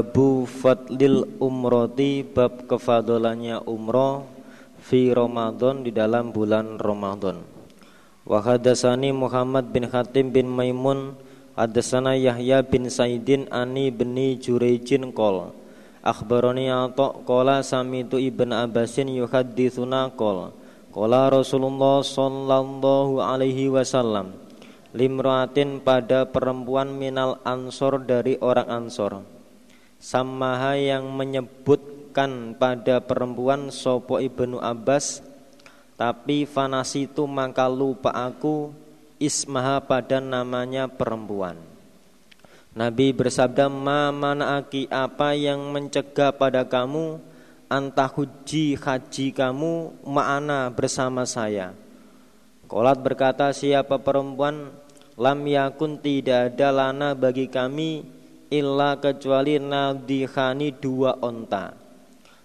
Babu fadlil umrati, bab kefadolanya umroh fi Ramadan, di dalam bulan Ramadan. Wa hadasani Muhammad bin Khatim bin Maimun, hadasana Yahya bin Saidin ani bni Jurejin qol akhbarani Atha qala samitu Ibn Abbasin yuhadditsuna qol qala Rasulullah sallallahu alaihi wasallam limra'atin, pada perempuan minal ansor, dari orang ansor, samaha yang menyebutkan pada perempuan sopo Ibnu Abbas, tapi fanasitu maka lupa aku ismaha pada namanya perempuan. Nabi bersabda, ma mana'aki, apa yang mencegah pada kamu antahuji, haji kamu, ma'ana, bersama saya. Qolat berkata siapa perempuan, lam yakun, tidak ada lana bagi kami illa kecuali nadihani, dua onta.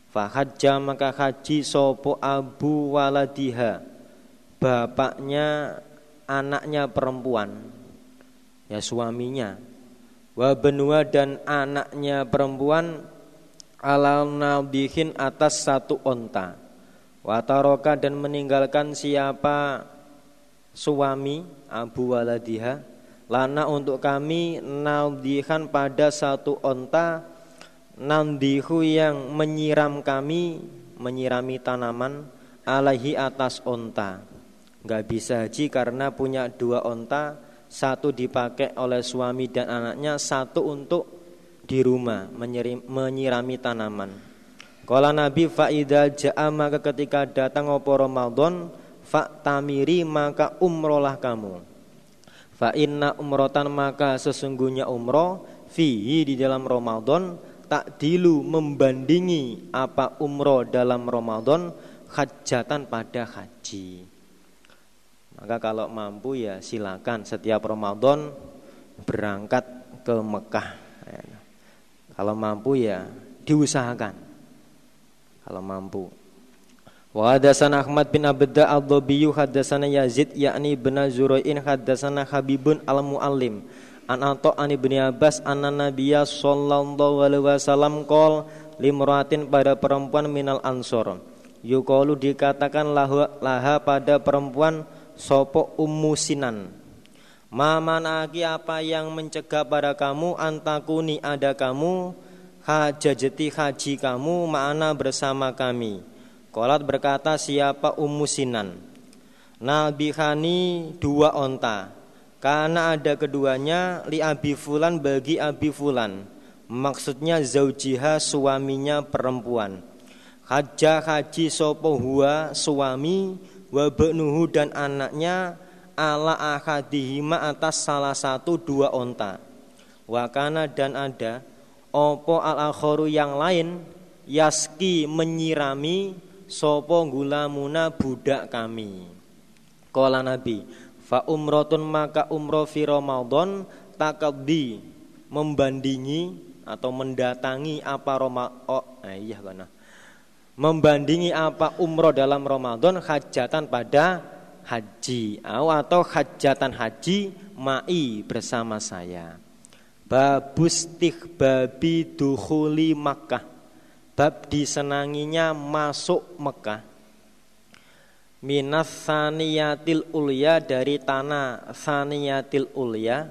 Fahajja, maka haji sopo abu waladiha, bapaknya anaknya perempuan, ya suaminya, wa benua, dan anaknya perempuan, ala nadihin, atas satu onta. Wataroka, dan meninggalkan siapa suami abu waladiha lana, untuk kami, nadihan, pada satu onta, nandihu, yang menyiram kami, menyirami tanaman, alaihi, atas onta. Gak bisa haji karena punya dua onta, satu dipakai oleh suami dan anaknya, satu untuk di rumah menyirami tanaman. Kala Nabi, fa'idha ja'a, maka ketika datang opo Ramadan, fa'tamiri, maka umrolah kamu. Fa inna umrotan, maka sesungguhnya umroh, fihi, di dalam Ramadan, takdilu, membandingi apa umroh dalam Ramadan, hajatan, pada haji. Maka kalau mampu ya silakan setiap Ramadan berangkat ke Mekah. Kalau mampu ya diusahakan. Kalau mampu. Wa hadatsana Ahmad bin Abda ad-Dhabi, hadatsana Yazid yakni bin Zurain, hadatsana Habibun al-Muallim an Atha an Ibnu Abbas anna Nabiyya sallallahu alaihi wasallam qol limra'atin, pada perempuan minal ansor, yuqalu, dikatakan laha pada perempuan sapa Ummu Sinan, ma manaki, apa yang mencegah pada kamu antakuni, ada kamu hajati, haji kamu, ma'ana, bersama kami. Qolat berkata siapa Ummu Sinan, nabihani, dua onta, karena ada keduanya, li abi fulan, bagi abi fulan, maksudnya zaujiha, suaminya perempuan, hajja, haji sopo huwa, suami, wabnuhu, dan anaknya, ala ahadihima, atas salah satu, dua onta. Wakana, dan ada opo al-akhoru, yang lain, yaski, menyirami sopo gulamuna, budak kami. Qala Nabi, fa umratun, maka umroh fi Ramadan, takabdi, membandingi atau mendatangi apa membandingi apa umroh dalam Ramadan, hajatan, pada haji, atau hajatan haji, ma'i, bersama saya. Babustih babi dukhuli Makkah, bab disenanginya masuk Mekah, minas saniyatil ulya, dari tanah saniyatil ulya,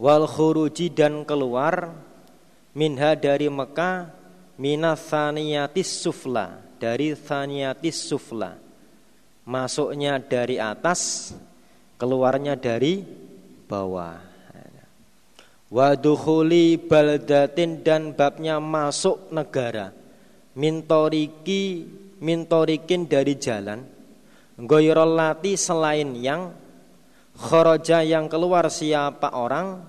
wal khuruji, dan keluar, minha, dari Mekah, minas saniyatis sufla, dari saniyatis sufla, masuknya dari atas, keluarnya dari bawah. Wadukhuli baldatin, dan babnya masuk negara, mintoriki, mintorikin, dari jalan, goyrolati, selain yang, khoroja, yang keluar siapa orang,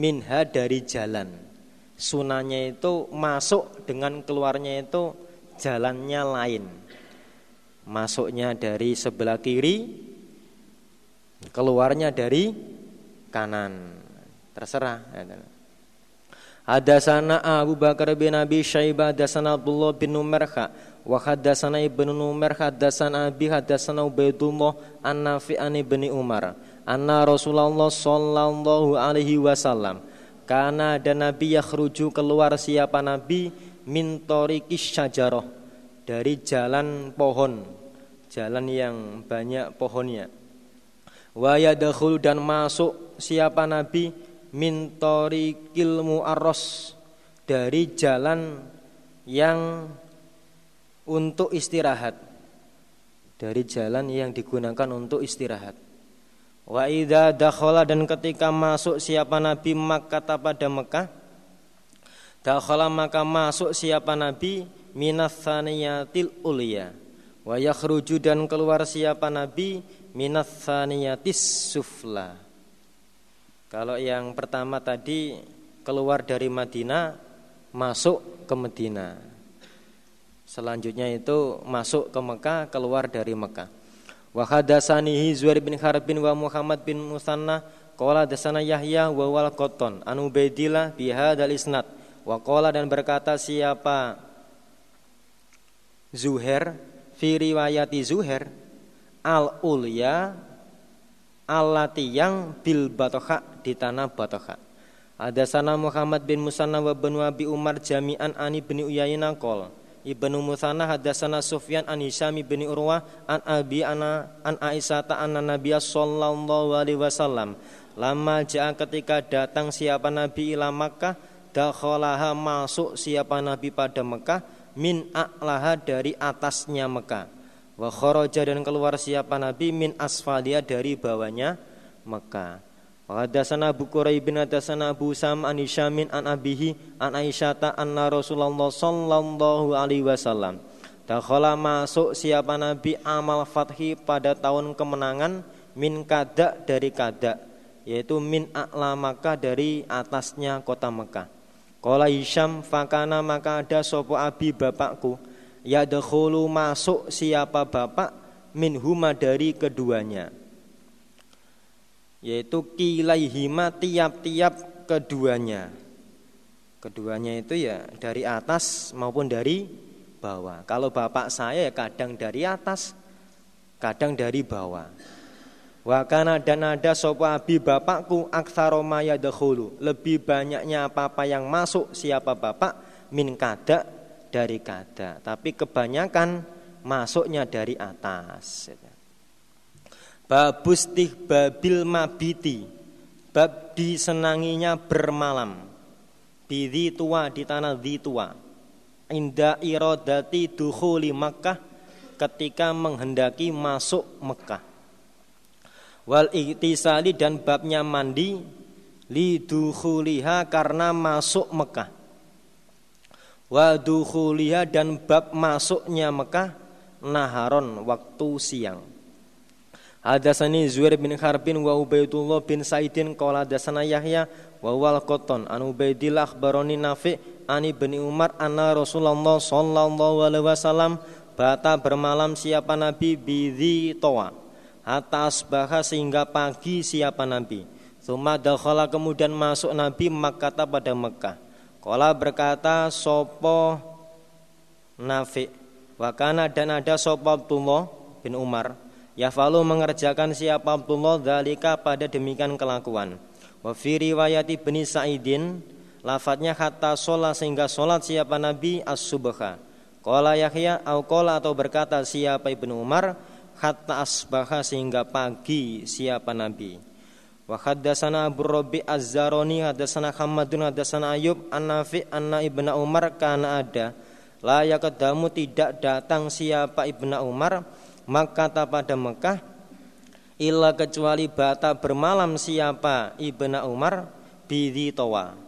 minha, dari jalan. Sunanya itu masuk, dengan keluarnya itu jalannya lain, masuknya dari sebelah kiri, keluarnya dari kanan, terserah. Hadatsana Abu Bakar bin Abi Syaibah, hadatsana Abdullah bin Numerha, wa hadatsana Ibnu Numer, hadatsana Abi, hadatsana Ubaidullah an Nafi' an Ibni Umar anna Rasulullah sallallahu alaihi wasallam Karena ada nabi yakhruju, keluar siapa nabi, min tariqis syajarah, dari jalan pohon, jalan yang banyak pohonnya. Wa yadkhulu, dan masuk siapa nabi, min tariqil mu'arras, dari jalan yang untuk istirahat, dari jalan yang digunakan untuk istirahat. Wa idza dakhala, dan ketika masuk siapa nabi Makkah, pada Mekah, dakhala maka masuk siapa nabi minas saniyatil ulya, wa yakhruju, dan keluar siapa nabi minas saniyatis sufla. Kalau yang pertama tadi keluar dari Madinah masuk ke Madinah, selanjutnya itu masuk ke Mekah, keluar dari Mekah. Wa hadatsanihi Zuhair bin Harb bin wa Muhammad bin Musanna qala dasana Yahya wa wal Qattan an Ubaidillah bi hadzal isnad wa qala, dan berkata siapa Zuhair fi riwayati Zuhair al ulya allati yang bil batokha, di tanah batokha. Hadatsana Muhammad bin Musanna wa bin Abi Umar jami'an an Ibnu Uyainah qala Ibnu Musanna hadatsana Sufyan an Hisham bin Urwah an Abi an Aisyah anna Nabiy sallallahu alaihi wasallam lamma jaa, ketika datang siapa nabi ila Makkah, dakhalaha masuk siapa nabi pada Mekah, min a'laha, dari atasnya Mekah, wa kharaja, dan keluar siapa nabi min asfalia, dari bawahnya Mekah. Hadatsana Abu Quraib bin hadatsana Abu Sam an Hisyamin an abihi an Aisyata anna Rasulullah sallallahu alaihi wasallam dakhala, masuk siapa nabi amal fathi, pada tahun kemenangan, min kada, dari kada, yaitu min a'la Makkah, dari atasnya kota Mekah. Qala Hisyam fakana, maka ada sapa abi bapakku, ya dakhulu, masuk siapa bapak minhuma, dari keduanya, yaitu kilaihima, tiap-tiap keduanya. Keduanya itu ya dari atas maupun dari bawah. Kalau bapak saya ya kadang dari atas, kadang dari bawah. Wa kana, dan ada sapa abi bapakku aktsaro ma yadkhulu, lebih banyaknya apa-apa yang masuk siapa bapak min kada, dari kada. Tapi kebanyakan masuknya dari atas. Babustih babil mabiti, bab disenanginya bermalam, di tua, di tanah di tua, inda iradati dukhuli Makkah, ketika menghendaki masuk Mekah, wal iktisali, dan babnya mandi, li dukhuliha, karena masuk Mekah, wa dukhuliha, dan bab masuknya Mekah, naharon, waktu siang. Hadatsani Zuhair bin Harb bin wa Ubaidullah bin Sa'idin qala hadatsana Yahya wa wal Qattan an Ubaidillah akhbarani Nafi' an Ibnu Umar anna Rasulullah sallallahu alaihi wasallam bata, bermalam siapa nabi bizi toa hatta asbaha, sehingga pagi siapa nabi. Tsumma dakhala, kemudian masuk nabi Makkah, pada Mekah. Qala, berkata sapa Nafi' wa kana, dan ada sapa Abdullah bin Umar yafalu, mengerjakan siapa Abdullah dzalika, pada demikian kelakuan. Wa fi riwayati Ibnu Sa'idin lafadznya hatta sholat, sehingga sholat siapa nabi as-subha. Qala Yahya au qala, atau berkata siapa Ibnu Umar hatta asbaha, sehingga pagi siapa nabi. Wa hadatsana Abu Rabi' az-Zarani hadatsana Hammadun hadatsana Ayyub an Nafi' anna Ibnu Umar kana ada la yaqdamu, tidak datang siapa Ibnu Umar Maka pada Mekah, illa, kecuali bata bermalam siapa Ibnu Umar bidhi towa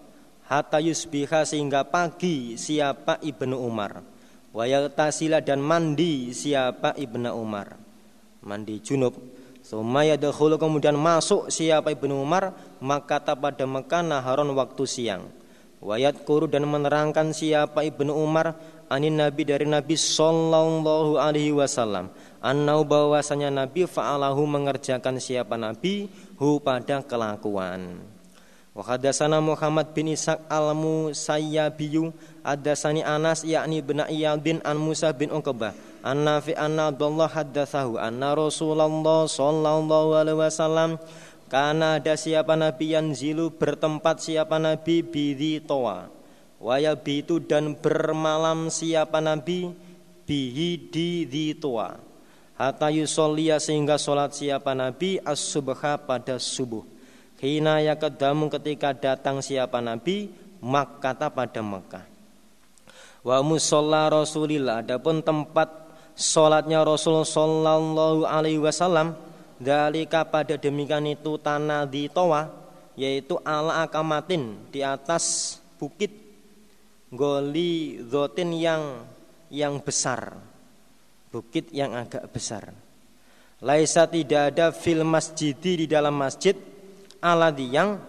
hatta yusbiha, sehingga pagi siapa Ibnu Umar. Wa yaghtasila, dan mandi siapa Ibnu Umar, mandi junub. Tsumma yadkhulu, kemudian masuk siapa Ibnu Umar Maka pada Mekah, naharon, waktu siang. Wa yadhkuru, dan menerangkan siapa Ibnu Umar anin Nabi, dari Nabi sallallahu alaihi wasallam annau, bahwasanya Nabi fa'alahu, mengerjakan siapa Nabi hu, pada kelakuan. Wa hadatsana Muhammad bin Ishaq al-Musayyabi hadatsani Anas yakni bin Iyad bin an Musa bin Uqbah an Nafi' anna Abdullah hadatsahu anna Rasulullah sallallahu alaihi wasallam Karena ada siapa Nabi yanzilu bertempat siapa Nabi bihi toa, wayabitu dan bermalam siapa Nabi bihi di toa, hatta yusollia sehingga sholat siapa Nabi as-subha pada subuh. Hina yakadamu ketika datang siapa Nabi Makkah pada Makkah. Wa musalla Rasulillah, adapun tempat salatnya Rasul sallallahu alaihi wasallam, dalika pada demikian itu tanah di Toa, yaitu ala akamatin di atas bukit goli zotin yang besar, bukit yang agak besar. Laisa tidak ada fil masjidi di dalam masjid aladi yang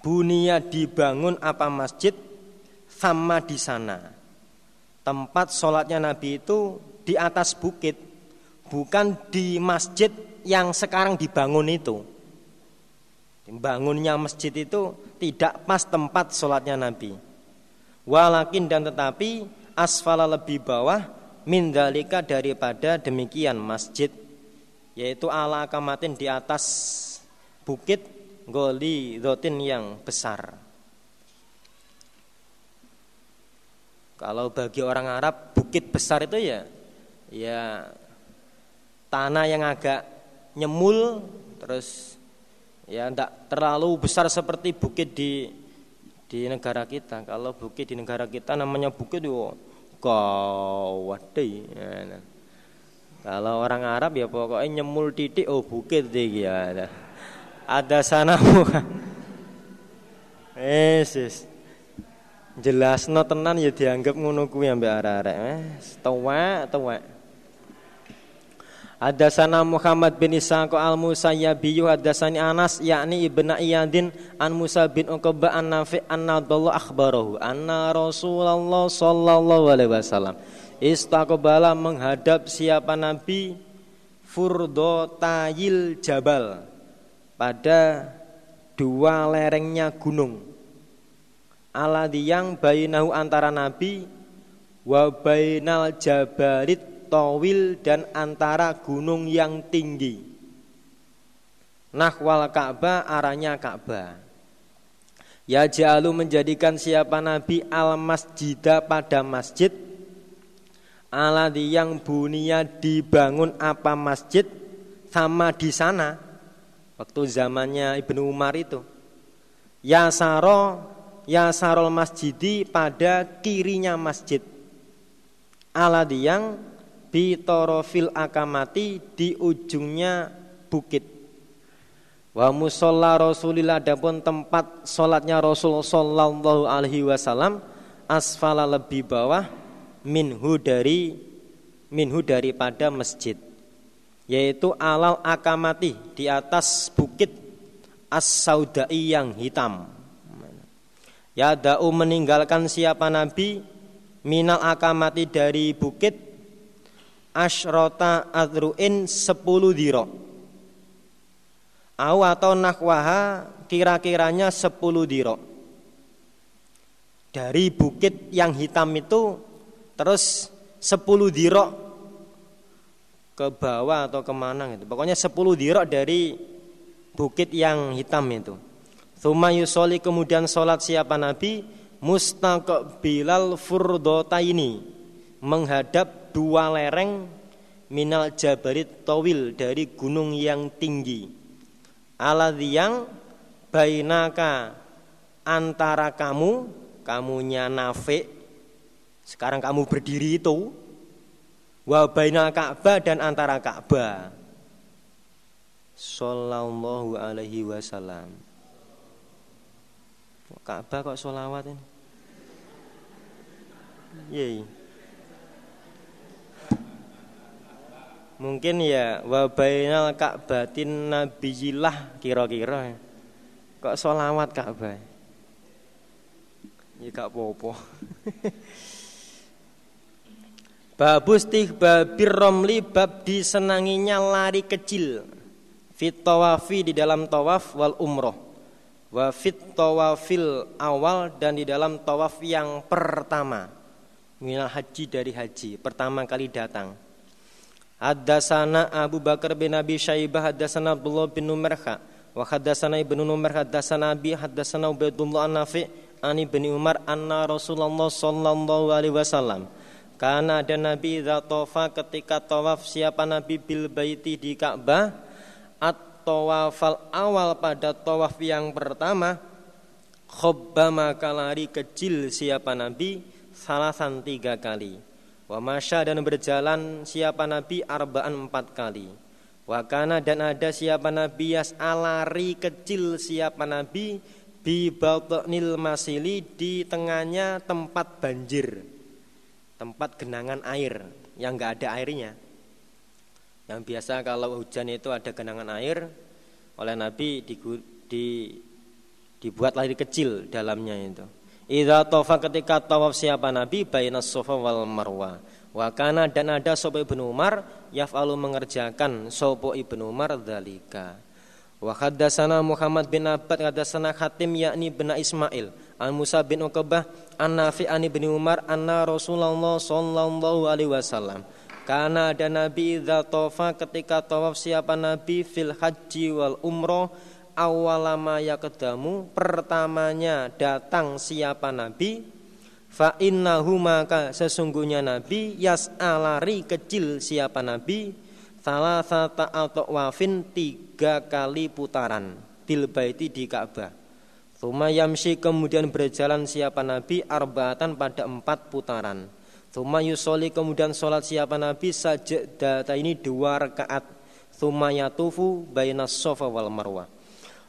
bunia dibangun apa masjid sama di sana. Tempat sholatnya Nabi itu di atas bukit, bukan di masjid yang sekarang dibangun itu. Bangunnya masjid itu tidak pas tempat sholatnya Nabi. Walakin dan tetapi asfala lebih bawah mindalika daripada demikian masjid, yaitu ala kamatin di atas bukit goli dotin yang besar. Kalau bagi orang Arab bukit besar itu ya tanah yang agak nyemul, terus ya tidak terlalu besar seperti bukit di negara kita. Kalau bukit di negara kita namanya bukit yo kawati. Ya. Kalau orang Arab ya pokoknya nyemul titik oh bukit deh ya. Ada sana bukan? Sis. Jelasno tenan ya dianggap ngono kuwi ambek arek-arek. Tuwek. Hadatsana Muhammad bin Ishaq al-Musayyabi hadatsani Anas yakni Ibnu Iyadin an Musa bin Uqbah an Nafi' anna Abdullah akhbarahu anna Rasulullah sallallahu alaihi wasallam istaqbala menghadap siapa Nabi Furdotayil Jabal pada dua lerengnya gunung. Aladi yang bainahu antara Nabi wa bainal jabalit tawil dan antara gunung yang tinggi. Nahwal Ka'bah arahnya Ka'bah. Ya ja'alu menjadikan siapa Nabi al masjidah pada masjid. Aladi yang bunia dibangun apa masjid sama di sana. Waktu zamannya Ibnu Umar itu. Yasarul masjidi pada kirinya masjid. Aladi yang bitorofil akamati di ujungnya bukit. Wa musalla Rasulillah adapun tempat salatnya Rasul sallallahu alaihi wasallam asfala lebih bawah minhu daripada masjid. Yaitu alal akamati di atas bukit as-saudai yang hitam. Ya da'u meninggalkan siapa Nabi minal akamati dari bukit asyrota adru'in 10 dirok atau nahwaha kira-kiranya 10 dirok. Dari bukit yang hitam itu terus 10 dirok ke bawah atau kemana gitu. Pokoknya 10 dirok dari bukit yang hitam itu. Tsumma yusolli kemudian sholat siapa Nabi mustaqbilal furdotaini menghadap dua lereng minal jabarit tawil dari gunung yang tinggi. Alladzi yang bainaka antara kamunya Nafi', sekarang kamu berdiri itu, wa bainal Ka'bah dan antara Ka'bah sallallahu alaihi wasallam. Ka'bah kok solawat ini? Yey. Mungkin ya wabainal Ka'batin nabiyillah kira-kira. Kok solawat Ka'bah? Ya gak apa-apa. Babustih babir romli bab disenanginya lari kecil. Fit tawafi di dalam tawaf wal umroh. Wa fit tawafil awal dan di dalam tawaf yang pertama minal haji dari haji pertama kali datang. Hadatsana Abu Bakar bin Abi Syaibah hadatsana Abdullah bin Numarha Wa haddatsana Ibnu Umar haddatsana Abi haddatsana Ubaydullah an-Nafi' an Ibnu Umar anna Rasulullah sallallahu alaihi wasallam kana ada Nabi idza tawafa ketika tawaf siapa Nabi bil baiti di Ka'bah at-tawafal awal pada tawaf yang pertama khobba maka lari kecil siapa Nabi salasan 3 kali wa masya dan berjalan siapa Nabi arba'an 4 kali wakana dan ada siapa Nabi yas'alari kecil siapa Nabi bi batnil masili di tengahnya tempat banjir, tempat genangan air yang enggak ada airnya. Yang biasa kalau hujan itu ada genangan air, oleh Nabi dibuat lari kecil dalamnya itu. Idza tawafa ketika tawaf siapa Nabi bainas Safa wal Marwa. Wakana dan ada sopo Ibnu Umar yaf'alu mengerjakan sopo Ibnu Umar dzalika. Wa haddatsana Muhammad bin Abbad haddatsana Hatim yakni bin Ismail an Musa bin Uqbah an Nafi' an Ibnu Umar anna Rasulullah sallallahu alaihi wasallam kana ada Nabi idza tawafa ketika tawaf siapa Nabi fil haji wal umrah awwalama yaqdamu pertamanya datang siapa Nabi fa innahu maka sesungguhnya Nabi yas'alari kecil siapa Nabi salasata atawafin 3 kali putaran bil baiti di Ka'bah. Tsumma yamshi kemudian berjalan siapa Nabi arba'atan pada 4 putaran. Tsumma yusolli kemudian salat siapa Nabi sajdata ini 2 rakaat. Tsumma yatufu bainas Safa wal Marwa.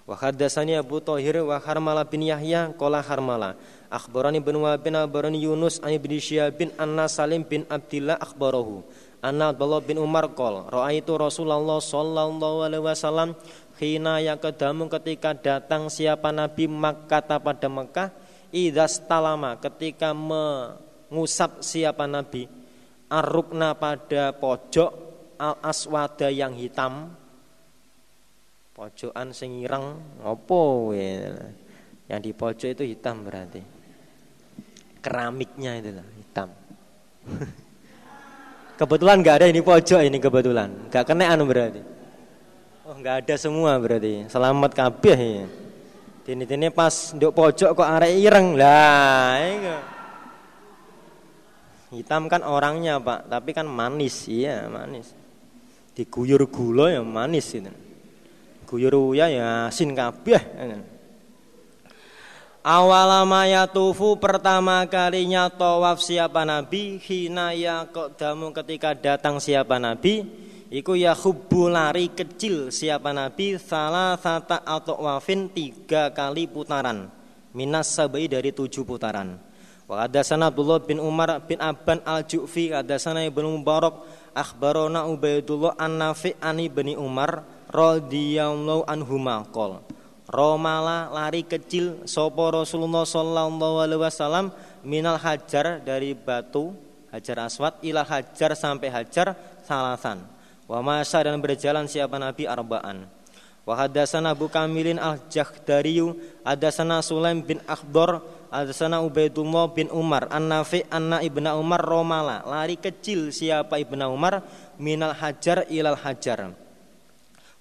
Wa haddatsani Abu Thahir wa Harmalah bin Yahya qala Harmalah akhbarani bin Wahb bin akhbarani Yunus an Ibn Syihab bin Anna Salim bin Abdillah akhbarahu anna Abdullah bin Umar qol ra'aitu Rasulullah sallallahu alaihi wasallam khina yaqdamu ketika datang siapa Nabi Makkah pada Mekah idzastalama ketika mengusap siapa Nabi ar-rukna pada pojok al-aswada yang hitam pojokan sing ireng opo yang di pojok itu hitam berarti keramiknya itu hitam. Kebetulan nggak ada ini pojok ini kebetulan. Nggak kena anu berarti. Oh nggak ada semua berarti. Selamat kabeh ya. Tini-tini pas nduk pojok kok arek ireng lah. Hitam kan orangnya Pak, tapi kan manis iya manis. Diguyur gula ya manis itu. Guyur uya ya asin kabeh. Awalama yatufu pertama kalinya tawaf siapa Nabi hina yaqdamu ketika datang siapa Nabi iku yahubbu lari kecil siapa Nabi salasata atawafin 3 kali putaran minas sabai dari 7 putaran. Wa hadatsana Abdullah bin Umar bin Abban al-Ju'fi hadatsana Ibnu Mubarak akhbarana Ubaidullah an-Nafi' an Ibni Umar radhiyallahu anhuma qol romala lari kecil sopo Rasulullah sallallahu alaihi wasallam minal hajar dari batu hajar aswad ila hajar sampai hajar salasan wa masya dan berjalan siapa Nabi arba'an. Wa hadatsana Abu Kamilin al-Jakhdariyu hadatsana Sulaim bin Akhdar hadatsana Ubaidullah bin Umar an-Nafi' anna Ibnu Umar romala lari kecil siapa Ibnu Umar minal hajar ilal hajar.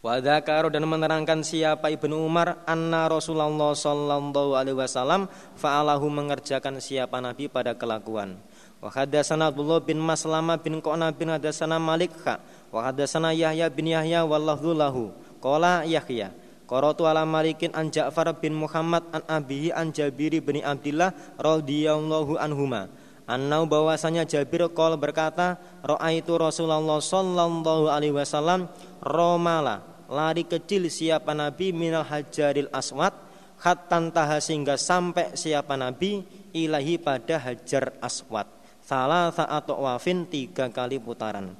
Wa dzakara dan menerangkan siapa Ibnu Umar anna Rasulullah sallallahu alaihi wasallam fa'alahu mengerjakan siapa Nabi pada kelakuan. Wa hadatsana Abdullah bin Maslamah bin Qana bin hadatsana Malik kha wa hadatsana Yahya bin Yahya wallahu lahu qala Yahya qara'tu ala Malikin an Ja'far bin Muhammad an abihi an Jabir bin Abdillah radhiyallahu anhuma annau bahwasanya Jabir qol berkata ra'aitu Rasulullah sallallahu alaihi wasallam romala lari kecil siapa Nabi minal hajaril aswad khatan taha sehingga sampai siapa Nabi ilahi pada hajar aswad salah saat wafin 3 kali putaran.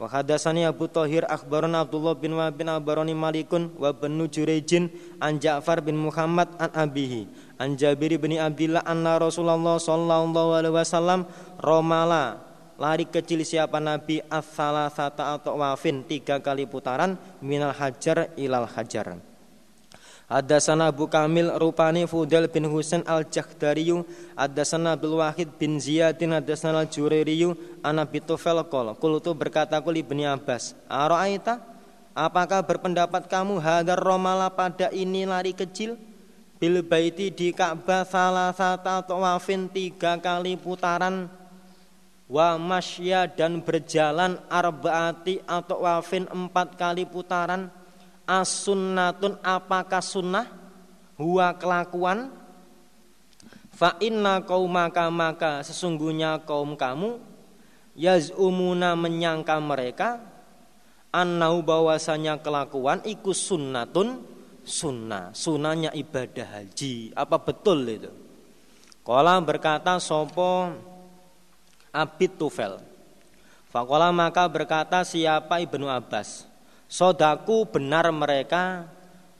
Wa hadatsani Abu Thahir akhbarana Abdullah bin Wahb bin akhbarani Malikun wa bin Jurayjin an Ja'far bin Muhammad an abihi an Jabir bin Abdillah anna Rasulullah sallallahu alaihi wasallam romala lari kecil siapa Nabi as-salasata atawafin 3 kali putaran minal hajar ilal hajar. Hadatsana Abu Kamil rupani Fudail bin Husain al-Jakhdariyu hadatsana Abdul Wahid bin Ziyadin hadatsana al-Jurairiyu an Abi Tufail qol qultu berkataku li Ibnu Abbas ara'aita Apakah berpendapat kamu hadar romala pada ini lari kecil bil baiti di Ka'bah salah satu tawafin 3 kali putaran wa masya dan berjalan arbaati atau wafin 4 kali putaran as-sunnatun apakah sunnah huwa kelakuan fa inna qaumaka maka sesungguhnya kaum kamu yaz'umuna menyangka mereka annau bahwasanya kelakuan iku sunnatun sunnah, sunnahnya ibadah haji. Apa betul itu? Qala berkata sapa Abid Tufel. Faqala maka berkata siapa Ibnu Abbas, sodaku benar mereka,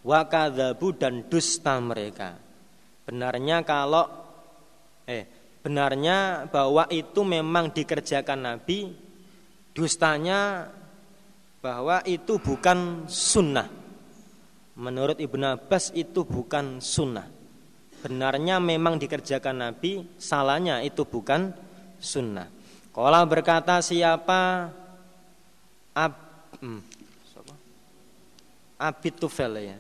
wakadzabu dan dusta mereka. Benarnya bahwa itu memang dikerjakan Nabi, dustanya bahwa itu bukan sunnah. Menurut Ibnu Abbas itu bukan sunnah. Benarnya memang dikerjakan Nabi, salahnya itu bukan sunnah. Qala berkata siapa Abid Tufel ya.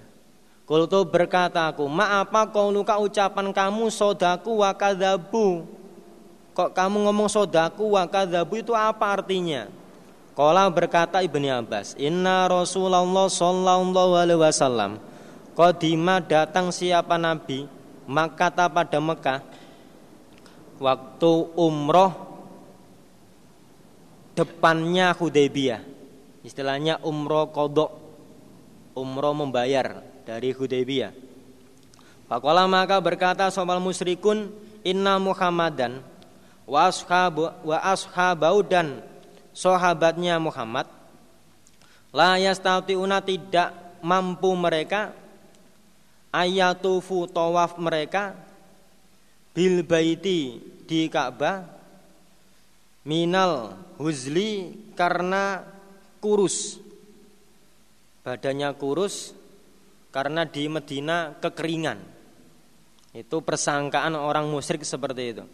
Qultu berkata aku, "Ma apa qauluka ucapan kamu sodaku wa kadzabu?" Kok kamu ngomong sodaku wa kadzabu itu apa artinya? Qala berkata Ibnu Abbas, "Inna Rasulullah sallallahu alaihi wasallam qadima datang siapa nabi maka pada Mekah waktu umroh depannya Hudaybiyah, istilahnya umroh kodok, umroh membayar dari Hudaybiyah. Faqala maka berkata soal musyrikun inna Muhammadan wa ashabau dan sahabatnya Muhammad la yastati'una tidak mampu mereka ayatufu tawaf mereka bil baiti di Ka'bah minal huzli karena kurus, badannya kurus karena di Medina kekeringan. Itu persangkaan orang musyrik seperti itu.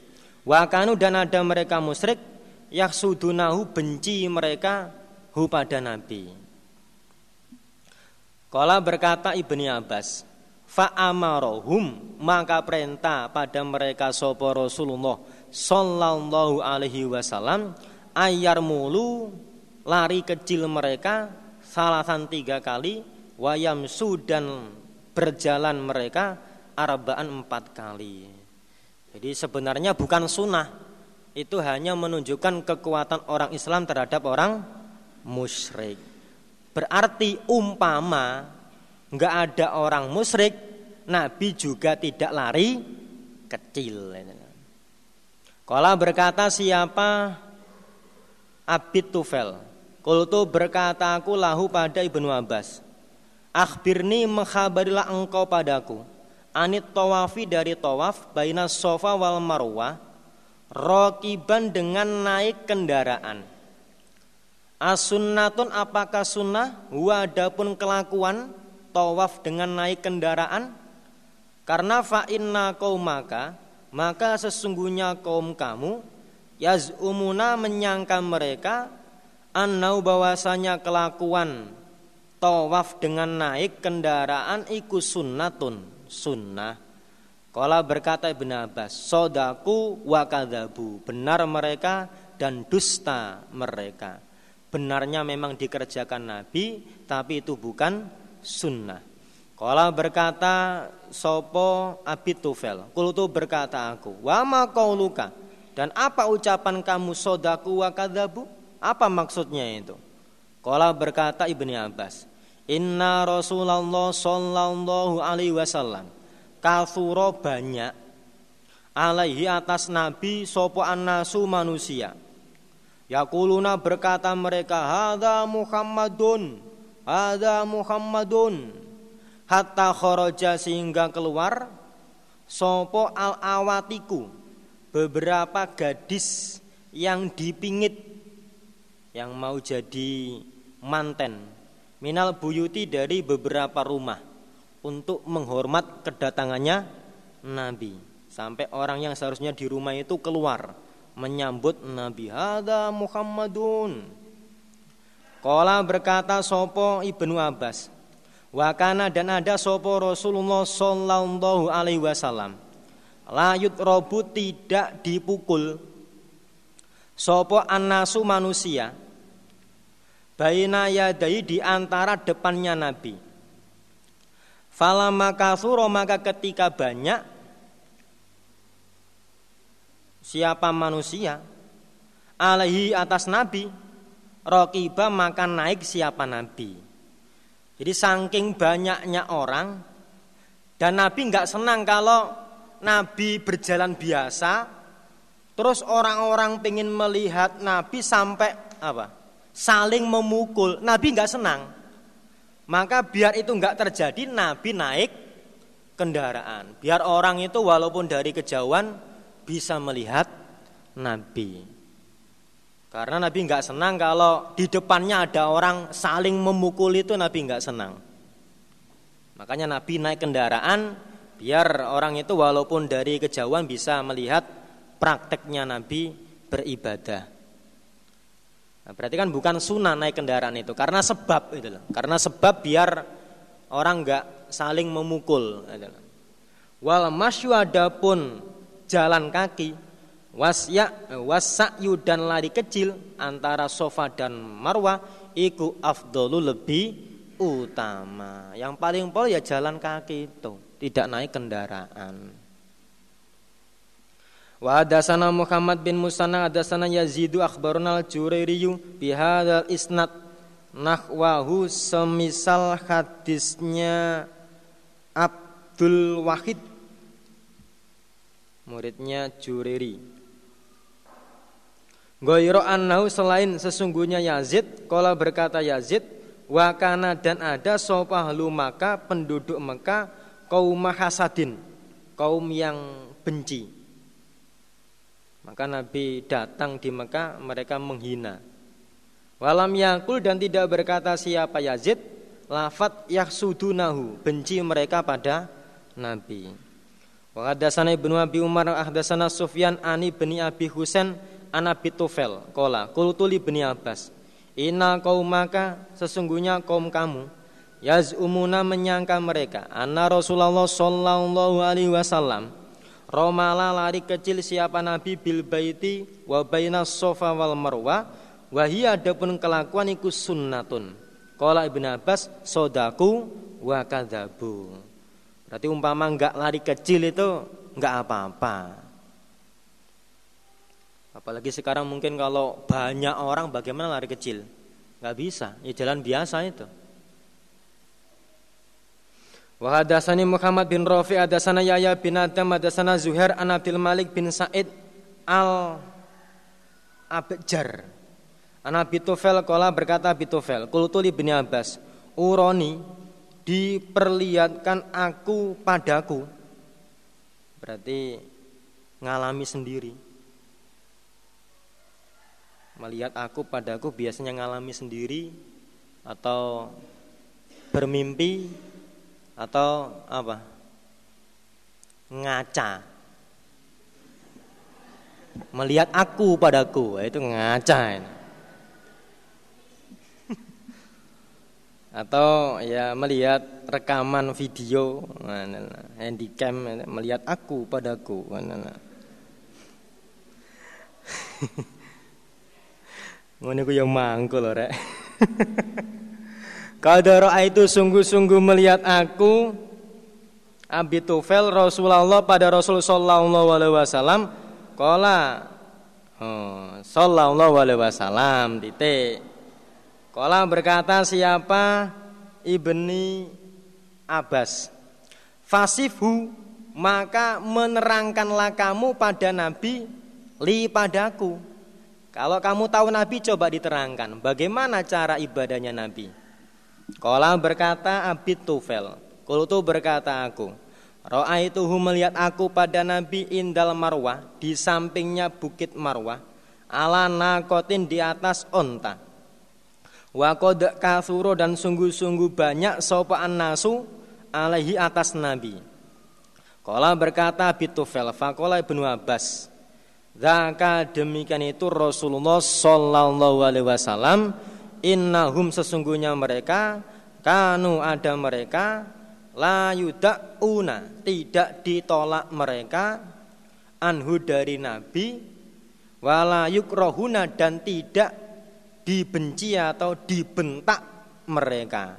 Wakanu dan ada mereka musyrik yahsudunahu benci mereka hu pada Nabi. Qala berkata Ibnu Abbas, fa'amarohum maka perintah pada mereka sopo Rasulullah sallallahu alaihi wasallam ayar mulu lari kecil mereka salasan 3 kali wayam sudan berjalan mereka arbaan 4 kali. Jadi sebenarnya bukan sunnah, itu hanya menunjukkan kekuatan orang Islam terhadap orang musyrik. Berarti umpama nggak ada orang musyrik, Nabi juga tidak lari kecil. Qala berkata siapa Abid Tufel. Qultu berkata aku lahu pada Ibnu Abbas, akhbirni mengkhabarilah engkau padaku anit tawafi dari tawaf baina Safa wal Marwah raqiban dengan naik kendaraan. As-sunnatun apakah sunnah wa adapun kelakuan tawaf dengan naik kendaraan karena fa'inna qaumaka maka sesungguhnya kaum kamu yaz'umuna menyangka mereka annau bahwasanya kelakuan tawaf dengan naik kendaraan iku sunnatun sunnah. Qala berkata Ibnu Abbas, sodaku wa kadzabu, benar mereka dan dusta mereka. Benarnya memang dikerjakan Nabi tapi itu bukan sunnah. Qala berkata sopo Abid Tufel. Qultu berkata aku, wa ma qauluka dan apa ucapan kamu sodaku wa kadzabu? Apa maksudnya itu? Qala berkata Ibnu Abbas, inna Rasulullah sallallahu alaihi wasallam kathura banyak alaihi atas Nabi sopo annasu manusia. Yaquluna berkata mereka hadza Muhammadun hatta kharaja sehingga keluar sopo al-awatiku beberapa gadis yang dipingit yang mau jadi manten minal buyuti dari beberapa rumah untuk menghormat kedatangannya Nabi sampai orang yang seharusnya di rumah itu keluar menyambut Nabi. Hadza Muhammadun Qala berkata sopo Ibnu Abbas, wakana dan ada sopo Rasulullah sallallahu alaihi wasallam, layut robu tidak dipukul sopo annasu manusia, baina yadai di antara depannya Nabi. Falamma kathura, maka ketika banyak siapa manusia alaihi atas Nabi, rokiba maka naik siapa Nabi. Jadi saking banyaknya orang, dan Nabi gak senang kalau Nabi berjalan biasa. Terus orang-orang pengen melihat Nabi sampai apa? Saling memukul. Nabi gak senang. Maka biar itu gak terjadi, Nabi naik kendaraan, biar orang itu walaupun dari kejauhan bisa melihat Nabi. Karena Nabi enggak senang kalau di depannya ada orang saling memukul, itu Nabi enggak senang. Makanya Nabi naik kendaraan biar orang itu walaupun dari kejauhan bisa melihat prakteknya Nabi beribadah. Nah, berarti kan bukan sunnah naik kendaraan itu, karena sebab itu loh. Karena sebab biar orang enggak saling memukul. Wal masyu adapun jalan kaki, wasa'yu dan lari kecil antara Sofa dan Marwah, iku afdolu lebih utama. Yang paling pol ya jalan kaki itu, tidak naik kendaraan. Wa hadasana Muhammad bin Musanna hadasana Yazidu akhbaruna al-Jurairiyu bihadal isnad nahwahu, semisal hadisnya Abdul Wahid muridnya Jurairi. Ghairu annau, selain sesungguhnya Yazid, qala berkata Yazid, wa kana dan ada sapa ahlu Makkah, penduduk Makkah, kaum hasadin, kaum yang benci. Maka Nabi datang di Makkah, mereka menghina. Walam yaqul dan tidak berkata siapa Yazid lafat yahsudunahu, benci mereka pada Nabi. Wa hadatsana Ibnu Abi Umar hadatsana Sufyan ani bin Abi Husain Anabi Tufel kola kultuli bin Abbas, inna qaumaka sesungguhnya kaum kamu, yazumuna menyangka mereka, anna Rasulullah sallallahu alaihi wasallam romala lari kecil siapa Nabi bil baiti wa bainas Sofa wal Marwa, wa hiya adapun kelakuan iku sunnatun. Kola Ibn Abbas, sodaku wa kadzabu. Berarti umpama enggak lari kecil itu enggak apa-apa. Apalagi sekarang mungkin kalau banyak orang, bagaimana lari kecil? Gak bisa, ya jalan biasa itu. Wa hadatsani Muhammad bin Rafi hadatsana Yahya bin Adam hadatsana Zuhair an Abdul Malik bin Sa'id al Abjar an Abi Tufel qala berkata Abi Tufel qultu li bin Abbas, uroni diperlihatkan aku padaku. Berarti ngalami sendiri. Melihat aku padaku biasanya ngalami sendiri atau bermimpi atau apa? Ngaca. Melihat aku padaku itu ngaca ini. Atau ya melihat rekaman video, handycam, melihat aku padaku. Ngene ku yo mangko lho rek. Kadaro itu sungguh-sungguh melihat aku Abi Tufel Rasulullah pada Rasul sallallahu alaihi wasallam qala sallallahu alaihi wasallam titik. Qala berkata siapa Ibni Abbas, fasifhu maka menerangkanlah kamu pada Nabi li padaku. Kalau kamu tahu Nabi coba diterangkan bagaimana cara ibadahnya Nabi. Qala berkata Abi Tufel, qultu berkata aku, ra'aituhu melihat aku pada Nabi indal Marwah, di sampingnya bukit Marwah, ala naqatin di atas onta. Wa qad katsuro dan sungguh-sungguh banyak sapa annasu alaihi atas Nabi. Qala berkata Abi Tufel, faqala Ibnu Abbas, zaka demikian itu Rasulullah sallallahu alaihi wasallam Innahum sesungguhnya mereka, kanu ada mereka, la yuda'una, tidak ditolak mereka, anhu dari Nabi, wala yukrohuna, dan tidak dibenci atau dibentak mereka.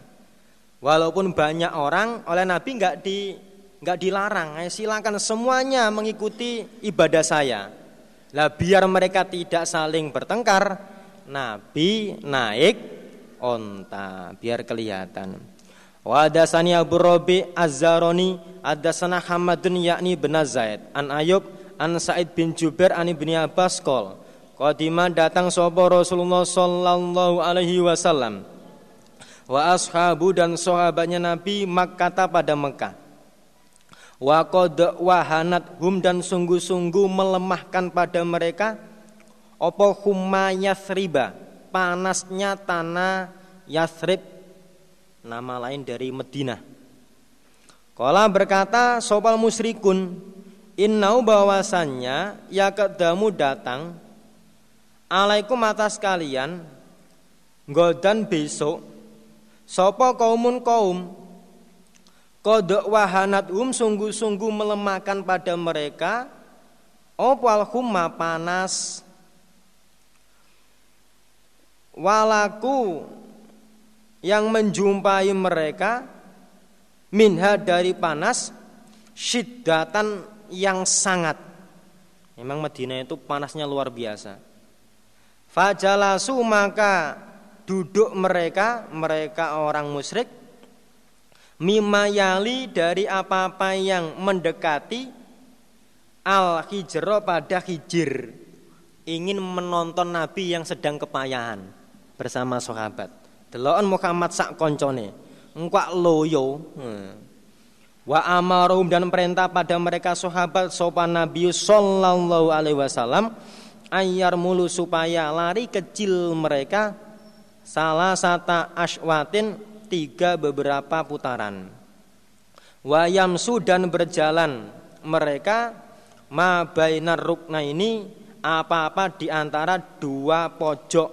Walaupun banyak orang oleh Nabi nggak dilarang, silakan semuanya mengikuti ibadah saya. Lah biar mereka tidak saling bertengkar, Nabi naik onta biar kelihatan. Wa hadatsani Abu Rabi Az-Zaroni hadatsana Hamadun yakni bin Zaid an Ayub an Sa'id bin Jubair an Ibnu Abbas qol qadima datang sapa Rasulullah sallallahu alaihi wasallam wa ashabu dan sahabatnya Nabi Makkah pada Mekah. Wa qad wahanat hum dan sungguh-sungguh melemahkan pada mereka apa humma Yathriba, panasnya tanah Yathrib, nama lain dari Madinah. Qala berkata sopal musyrikun, innau bahwasannya yakadamu datang, alaikum atas kalian, godan besok, sopo kaumun kaum, qad wahanat hum sungguh-sungguh melemahkan pada mereka, opal humma panas, walaku yang menjumpai mereka minha dari panas syiddatan yang sangat. Memang Madinah itu panasnya luar biasa. Fajalasu maka duduk mereka orang musyrik mimayali dari apa-apa yang mendekati al-hijro pada hijir, ingin menonton Nabi yang sedang kepayahan bersama sahabat. Deloken Muhammad sak koncone, engkak loyo. Wa amarum dan perintah pada mereka sahabat sopan Nabi sallallahu alaihi wasallam ayar mulu supaya lari kecil mereka salah sata aswatin tiga beberapa putaran. Wa yamsu dan berjalan mereka ma bainar rukna ini apa-apa di antara dua pojok,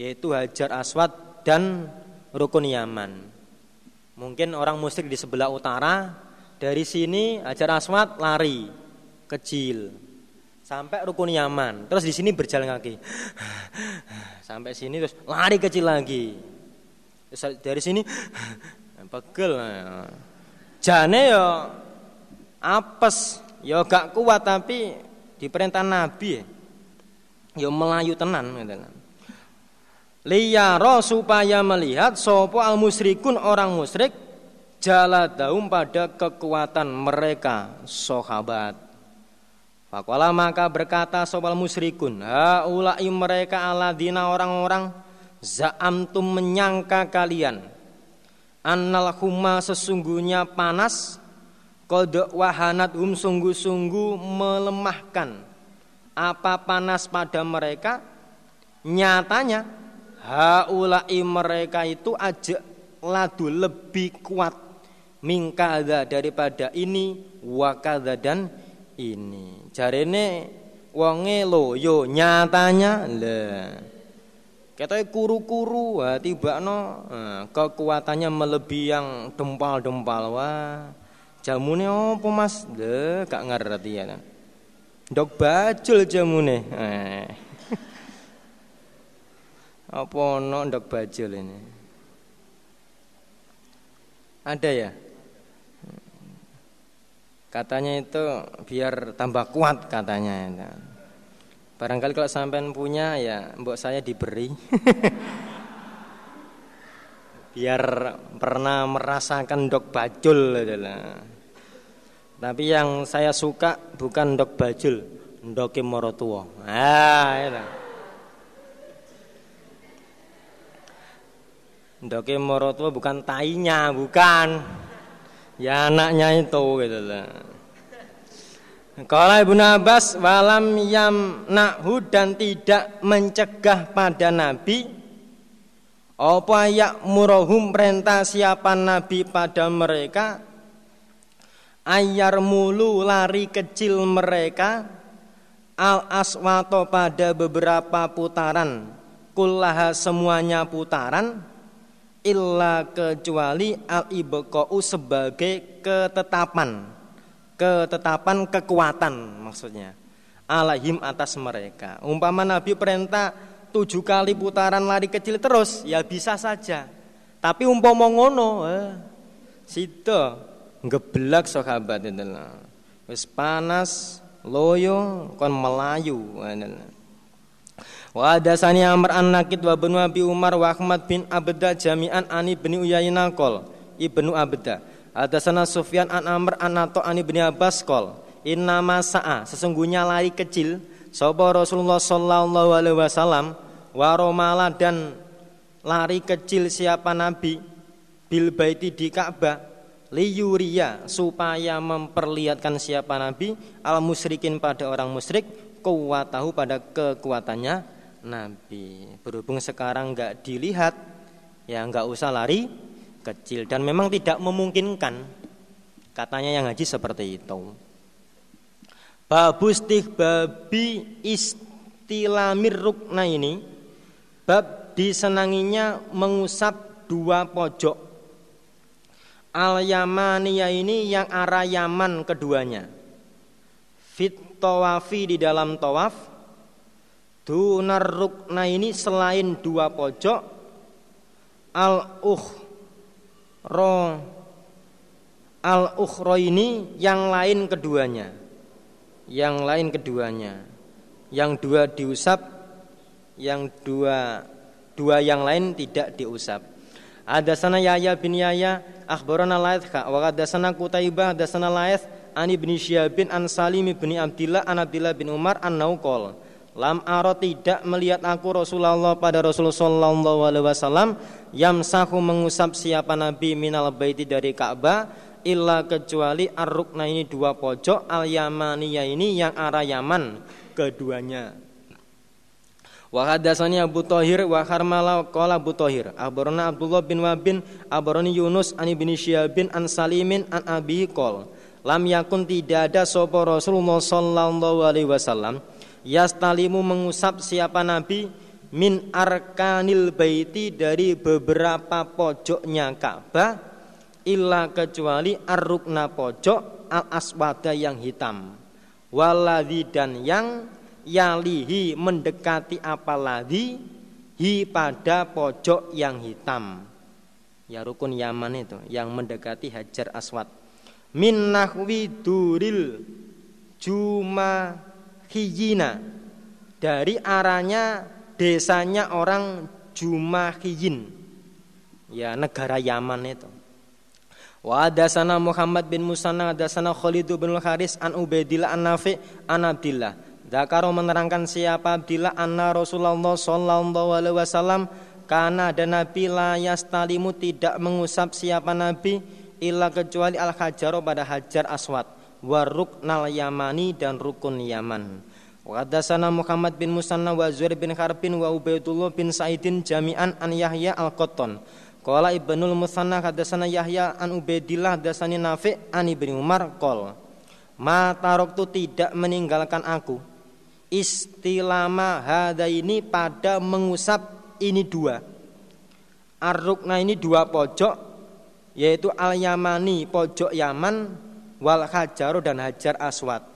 yaitu Hajar Aswad dan Rukun Yaman. Mungkin orang musyrik di sebelah utara, dari sini Hajar Aswad lari kecil sampai Rukun Yaman, terus di sini berjalan kaki sampai sini, terus lari kecil lagi, terus dari sini pegel jane yo apes yo gak kuat, tapi diperintah Nabi yo melayu tenan gitu. Liyaro supaya melihat sopo al musyrikun orang musyrik jaladaum pada kekuatan mereka sahabat. Faqala maka berkata sopo al musyrikun, haulai mereka aladina orang-orang za'amtum menyangka kalian annal humma sesungguhnya panas qad wahanat hum sungguh-sungguh melemahkan apa panas pada mereka, nyatanya haulai mereka itu ajak ladu lebih kuat mingkada daripada ini wakada dan ini. Jarene wonge loyo nyatanya le. Ketoke kuru-kuru tibakno kekuatannya melebihi yang dempal-dempal wah. Jamune opo Mas? Le gak ngerti ya. Ndok bajul jamune. Apa ono ndok bajul ini? Ada ya? Katanya itu biar tambah kuat katanya itu. Barangkali kalau sampean punya ya mbok saya diberi. Biar pernah merasakan ndok bajul adalah. Tapi yang saya suka bukan ndok bajul, ndoke marotua. Ah, itu. Ndoke morotua bukan tainya, bukan. Ya anaknya itu gitu lah. Qala Ibnu Abbas walam yamnahu dan tidak mencegah pada Nabi apa ya'muruhum perintah siapa Nabi pada mereka ayar mulu lari kecil mereka al aswato pada beberapa putaran kullaha semuanya putaran, illa kecuali al-ibqa'u sebagai ketetapan kekuatan maksudnya, alaihim atas mereka. Umpama Nabi perintah 7 kali putaran lari kecil terus, ya bisa saja. Tapi umpama ngono, sida ngeblak sahabat ndeleng. Wis panas loyo kon melayu. Wa hadasani Amr an-Nakid wa Ibnu Abi Umar wa Ahmad bin Abda jami'an ani bin Uyainah qol Ibnu Abda hadasana Sufyan an Amr an Atha ani bin Abbas qol inna masa'a sesungguhnya lari kecil sapa Rasulullah sallallahu alaihi wasallam wa romala dan lari kecil siapa Nabi bil baiti di Ka'bah liyuriya supaya memperlihatkan siapa Nabi al musyrikin pada orang musyrik kuwatahu pada kekuatannya Nabi. Berhubung sekarang enggak dilihat, ya enggak usah lari kecil, dan memang tidak memungkinkan katanya yang haji seperti itu. Babustih babi istilamir rukna ini, bab disenanginya mengusap 2 pojok Al-Yamaniyah ini yang arah Yaman keduanya. Fit tawafi di dalam tawaf. Dunar rukna ini selain 2 pojok. Al-Ukhro ini yang lain keduanya. Yang 2 diusap, yang 2 yang lain tidak diusap. Hadasana Yahya bin Yahya akhbarana Laits wa hadasana Qutaibah hadasana Laits an Ibnu Syihab an Salim bin Abdillah an Abdillah bin Umar annau qol lam ara tidak melihat aku Rasulullah pada Rasulullah sallallahu alaihi wasallam yamsahu mengusap siapa Nabi minal baiti dari Ka'bah illa kecuali ar-rukna ini 2 pojok al-yamaniyah ini yang arah Yaman keduanya. Wa hadasani Abu Thahir wa Harmala qala Abu Thahir akhbarana Abdullah bin Wabin akhbarani Yunus an ibni Syihab an Salimin an Abi qol lam yakun tidak ada sapa Rasulullah sallallahu alaihi wasallam yastalimu mengusap siapa Nabi min arkanil baiti dari beberapa pojoknya Ka'bah illa kecuali ar-rukna pojok al-aswada yang hitam waladhi dan yang yalihi mendekati apalagi hi pada pojok yang hitam, ya rukun Yaman itu yang mendekati Hajar Aswad. Min nahwi duril Jumahiyina dari arahnya desanya orang Jumahiyin, ya negara Yaman itu. Wa hadasana Muhammad bin Musanna hadasana Khalid bin Al-Haris an Ubaidillah an Nafi' an Abdillah Zakaro menerangkan siapa Abdillah anna Rasulullah sallallahu alaihi wasallam kana dan Nabi la yastalimu tidak mengusap siapa Nabi illa kecuali al-hajaro pada Hajar Aswad wa ruknal yamani dan rukun Yaman. Wa hadasana Muhammad bin Musanna wa Zuhair bin Harbin wa Ubaidullah bin Sa'idin jami'an an Yahya al-Qattan qala Ibnul Musanna hadasana Yahya an Ubaidillah hadasani Nafi' an Ibni Umar qol ma taroktu tidak meninggalkan aku istilama hada ini pada mengusap ini 2 ar-rukna ini 2 pojok yaitu al-yamani pojok Yaman wal hajaru dan Hajar Aswad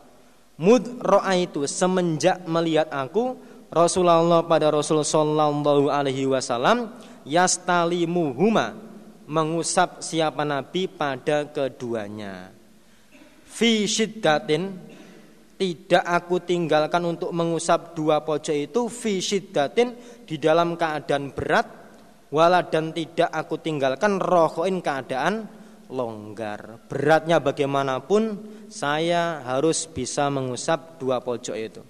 mudro'a itu semenjak melihat aku Rasulullah pada Rasul sallallahu alaihi wasallam yastalimuhuma mengusap siapa Nabi pada keduanya fi syiddatin tidak aku tinggalkan untuk mengusap 2 pojok itu fi syiddatin di dalam keadaan berat wala dan tidak aku tinggalkan rokoin keadaan longgar. Beratnya bagaimanapun saya harus bisa mengusap 2 pojok itu.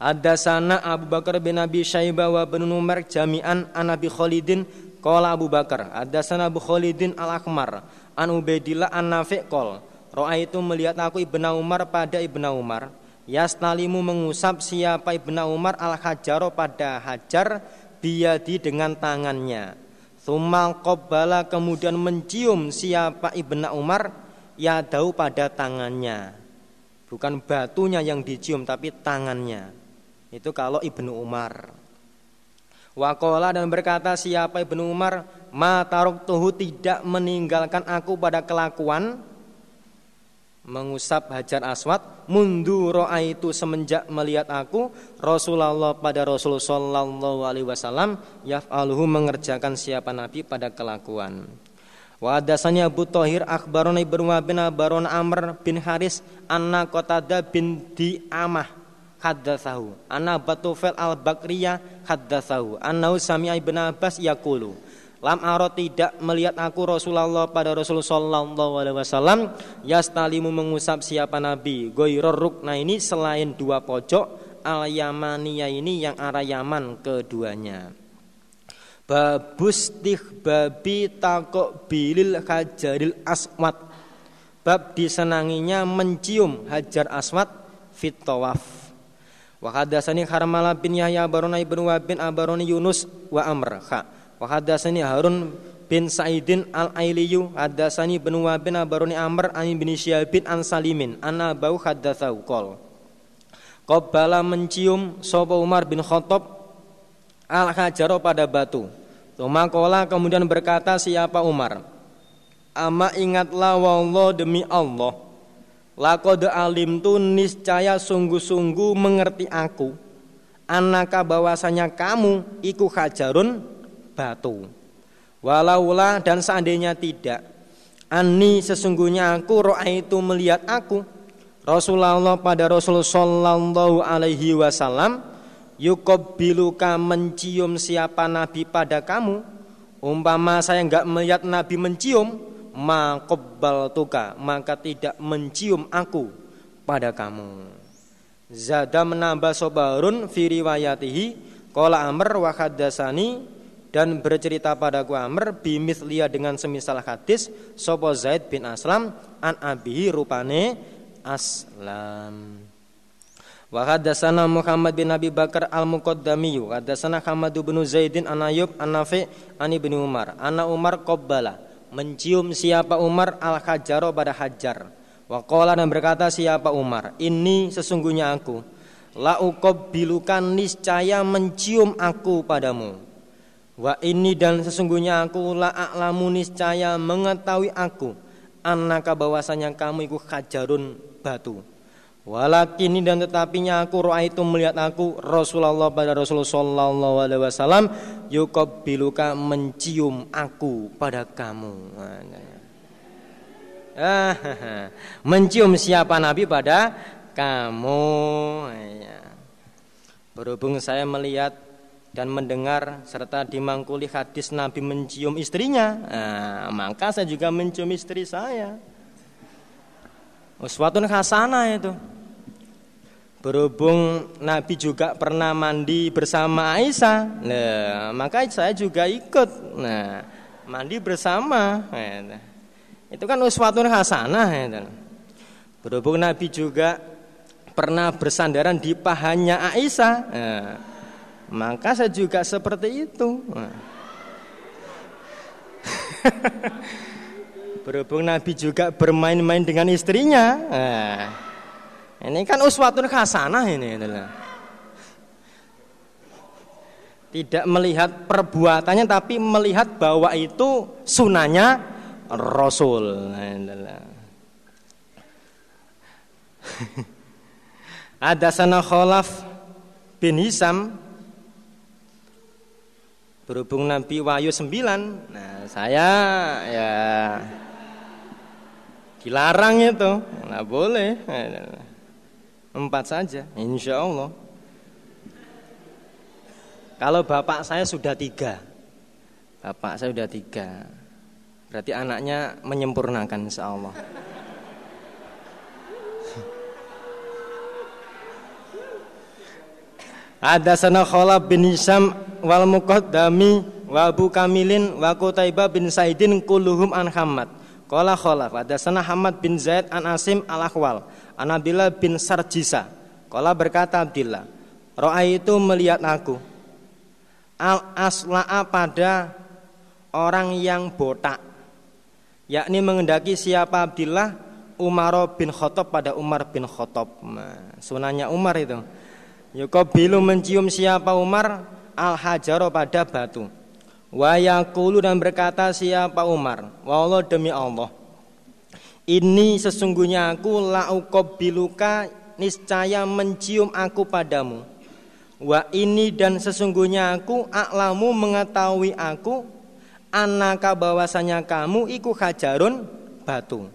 Hadasana Abu Bakar bin Abi Syaibah wa bin Umar jami'an an Abi Khalidin qala Abu Bakar hadasana Abu Khalidin al-Akhmar an Ubaidillah an Nafi' qol Ro'a itu melihat aku Ibna Umar pada Ibna Umar yastalimu mengusap siapa Ibna Umar al-hajaro pada hajar biyadi dengan tangannya thumma qabbala kemudian mencium siapa Ibna Umar yadau pada tangannya, bukan batunya yang dicium tapi tangannya itu kalau Ibnu Umar. Waqala, dan berkata siapa Ibnu Umar, ma taraktuhu, tidak meninggalkan aku pada kelakuan mengusap Hajar Aswad, mundu ra'aitu, semenjak melihat aku, Rasulullah, pada Rasulullah sallallahu alaihi wasallam, yaf'aluhu, mengerjakan siapa Nabi pada kelakuan. Wa dasanya Abu Thahir akhbarona Ibnu Wahb bin Baron Amr bin Haris anna Qatadah bin Di'amah haddatsahu anna Batufel al-Bakriyah haddatsahu annahu sami'a Ibnu Abbas yaqulu lam ara, tidak melihat aku Rasulullah pada Rasulullah sallallahu alaihi wasallam yastalimu, mengusap siapa Nabi, ghairur rukna, ini selain dua pojok, al-Yamaniyah, ini yang arah Yaman keduanya. Babustih babi takok bilil hajaril aswad, bab disenanginya mencium Hajar Aswad fit tawaf. Wa hadatsani Harmalah bin Yahya barona Ibnu Wahb bin Abaroni Yunus wa Amr kha. Wa hadatsani Harun bin Sa'idin al-Ailiyu hadatsani Ibnu Wahb bin Abaroni Amr an bin Syihab an Salimin anna bau hadatsau qol. Qabbala, mencium sapa Umar bin Khattab al-hajaro, pada batu. Tsumma qala, kemudian berkata siapa Umar, ama ingatlah, wallah, demi Allah, laqad alimtu, niscaya sungguh-sungguh mengerti aku, anaka, bahwasanya kamu, iku hajarun, batu, walaula, dan seandainya tidak, anni, sesungguhnya aku, ra'aitu, melihat aku, Rasulullah, pada Rasulullah sallallahu alaihi wasallam, yuqabbiluka, mencium siapa Nabi pada kamu. Umpama saya enggak melihat Nabi mencium, ma qabbaltuka, maka tidak mencium aku pada kamu. Zada, menambah sobarun fi riwayatihi qala Amr wa hadatsani, dan bercerita padaku Amr bimithliya, dengan semisal hadis, sapa Zaid bin Aslam an abihi, rupane Aslam. Wa hadatsana Muhammad bin Abi Bakar al-Muqaddami hadatsana Hamad bin Zaidin an Ayyub an Nafi' an Ibnu Umar anna Umar qabbala, mencium siapa Umar al-hajaro, pada hajar. Waqala, dan berkata siapa Umar, ini sesungguhnya aku, la'uqabbilukan, niscaya mencium aku padamu, wa ini, dan sesungguhnya aku, la'a'lamu, niscaya mengetahui aku, annaka, bahwasanya kamu iku hajarun, batu, walakini, dan tetapinya aku, ra'aitu, melihat aku, Rasulullah, pada Rasulullah sallallahu alaihi wasallam, yuqabbiluka, mencium aku pada kamu. Mencium siapa Nabi pada kamu. Berhubung saya melihat dan mendengar serta dimangkuli hadis Nabi mencium istrinya, maka saya juga mencium istri saya. Uswatun hasanah itu. Berhubung Nabi juga pernah mandi bersama Aisyah, nah, maka saya juga ikut, nah, mandi bersama, nah, itu kan uswatun hasanah. Nah. Berhubung Nabi juga pernah bersandaran di pahanya Aisyah, nah, maka saya juga seperti itu. Nah. Berhubung Nabi juga bermain-main dengan istrinya, nah, ini kan uswatun hasanah ini. Tidak melihat perbuatannya, tapi melihat bahwa itu sunahnya Rasul. Hadatsana Khalaf bin Hisam, berhubung Nabi Wahyu 9, nah, saya ya dilarang itu, nggak boleh. 4 saja, insya Allah. Kalau bapak saya sudah 3, berarti anaknya menyempurnakan, insya Allah. Hadatsana Khalaf bin Hisam wal Muqaddami wa Abu Kamilin wa Qutaibah bin Saidin kulluhum an Hamad. Qala Khalaf, hadatsana Hamad bin Zaid an Asim al-Akhwal an Abdillah bin Sarjisa qala, berkata Abdillah, ra'aitu, melihat aku, al-asla'a, pada orang yang botak, yakni mengendaki siapa Abdillah Umar bin Khattab, pada Umar bin Khattab. Sunahnya Umar itu, yuqabbilu, mencium siapa Umar al-hajaro pada batu. Wa yaqulu, dan berkata siapa Umar, wallah demi Allah, ini sesungguhnya aku la'uqabbiluka, niscaya mencium aku padamu. Wa ini, dan sesungguhnya aku, a'lamu mengetahui aku, anaka bahwasanya kamu iku hajarun batu.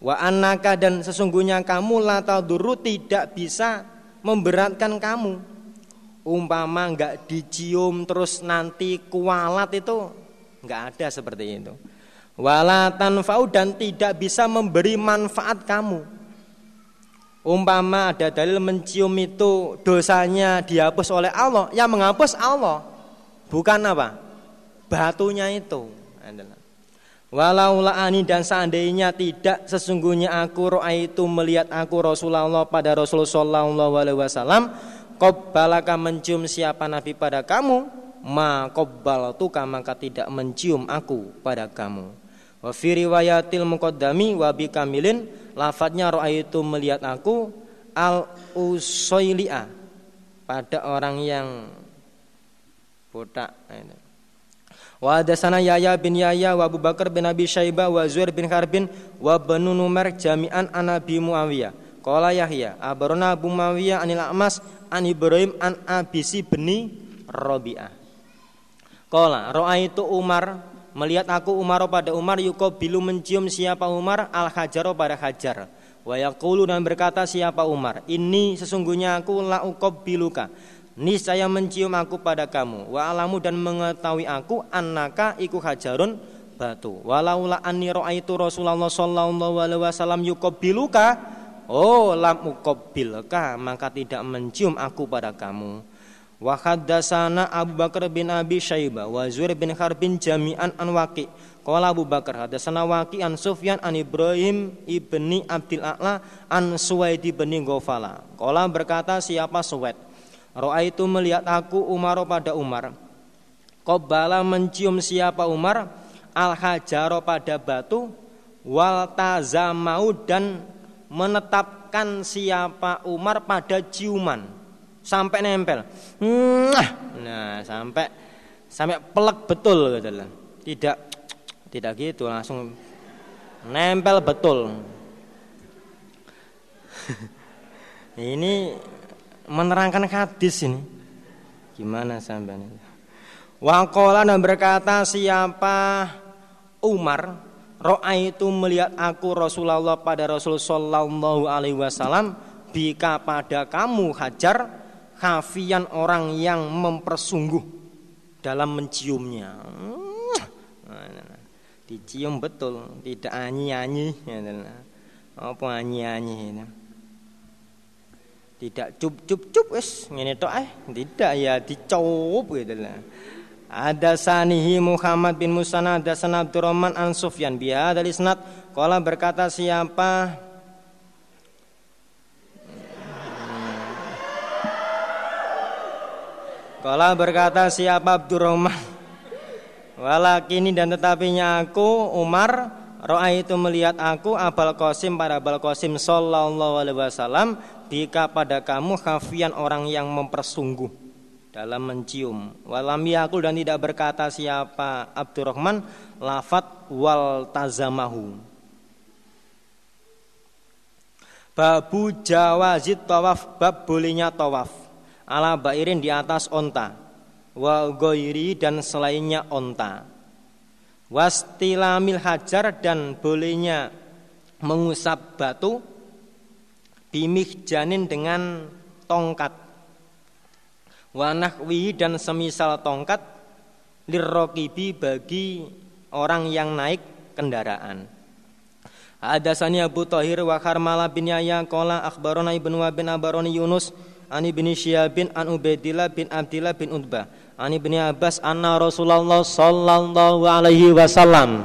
Wa anaka, dan sesungguhnya kamu lataduru tidak bisa memberatkan kamu. Umpama enggak dicium terus nanti kualat itu enggak ada seperti itu. Wala tanfa'u, dan tidak bisa memberi manfaat kamu. Umpama ada dalil mencium itu dosanya dihapus oleh Allah, yang menghapus Allah, bukan apa? Batunya itu. Walau la'ani, dan seandainya tidak sesungguhnya aku, ro'aitu melihat aku, Rasulullah pada Rasulullah sallallahu alaihi wasallam, qabbalaka mencium siapa Nabi pada kamu, ma qabbaltuka maka tidak mencium aku pada kamu. Wa fi riwayatil muqaddami wa bi kamilin, lafadznya ra'aitu melihat aku al usaili'a pada orang yang botak. Wa hadatsana Yahya bin Yahya wa Abu Bakar bin Abi Syaibah wa Zuhair bin Harbin wa Banu Numair jami'an an Abi Muawiyah. Qala Yahya abarona Abu Muawiyah anil A'mas an Ibrahim an Abisi bni Rabi'ah. Qala ra'aitu Umar, melihat aku Umar pada Umar, yuqabilu mencium siapa Umar al-hajaro pada hajar. Wa yaqulu, dan berkata siapa Umar, ini sesungguhnya aku la'uqabiluka, niscaya mencium aku pada kamu. Wa alamu, dan mengetahui aku annaka iku hajarun batu. Walau la anni ra'aitu Rasulullah sallallahu alaihi wasallam yuqabiluka, oh lam uqabbilka maka tidak mencium aku pada kamu. Wa hadatsana Abu Bakar bin Abi Syaibah wa Zuhair bin Harbin jami'an an Waqi. Qala Abu Bakar hadatsana Waqi an Sufyan an Ibrahim ibni Abdil A'la an Suwaid bin Ghafala. Qala berkata siapa Suwaid, ra'aitu melihat aku Umar pada Umar, qabbala mencium siapa Umar al-hajara pada batu, wal tazamau, dan menetapkan siapa Umar pada ciuman sampai nempel. Nah, sampai pelek betul gitu lah. Tidak gitu, langsung nempel betul. Ini menerangkan hadis ini. Gimana sampean? Wa qala, dan berkata siapa Umar, ra'aitu melihat aku Rasulullah pada Rasul sallallahu alaihi wasallam, bika pada kamu hajar, khafian orang yang mempersungguh dalam menciumnya. Dicium betul, tidak anyi-anyi. Apa anyi-anyi? Tidak cup-cup-cup wis ngene tok ae, tidak ya dicup gitu lah. Hadasanihi Muhammad bin Musanna hadatsana Abdurrahman an Sufyan bi hadzal isnad. Qala berkata siapa Abdurrahman, walakini, dan tetapinya aku Umar, ra'aitu melihat aku Abal Qasim pada Abal Qasim sallallahu alaihi wasallam, bika pada kamu khafian orang yang mempersungguh dalam mencium. Walam yaqul, dan tidak berkata siapa Abdurrahman lafat wal tazamahu. Babu jawazit tawaf, bab bolehnya tawaf ala bairin di atas onta, wa ghairi, dan selainnya onta, wastilamil hajar, dan bolehnya mengusap batu, bimih janin, dengan tongkat, wa nahwihi, dan semisal tongkat, lirrokibi, bagi orang yang naik kendaraan. Hadatsani Abu Thahir wa Harmalah bin Yahya qala akhbarana Ibnu Wahb bin Abaroni Yunus an Ibni Syihab an Ubaidillah bin Abdillah bin Utbah an Ibni Abbas anna Rasulullah sallallahu alaihi wasallam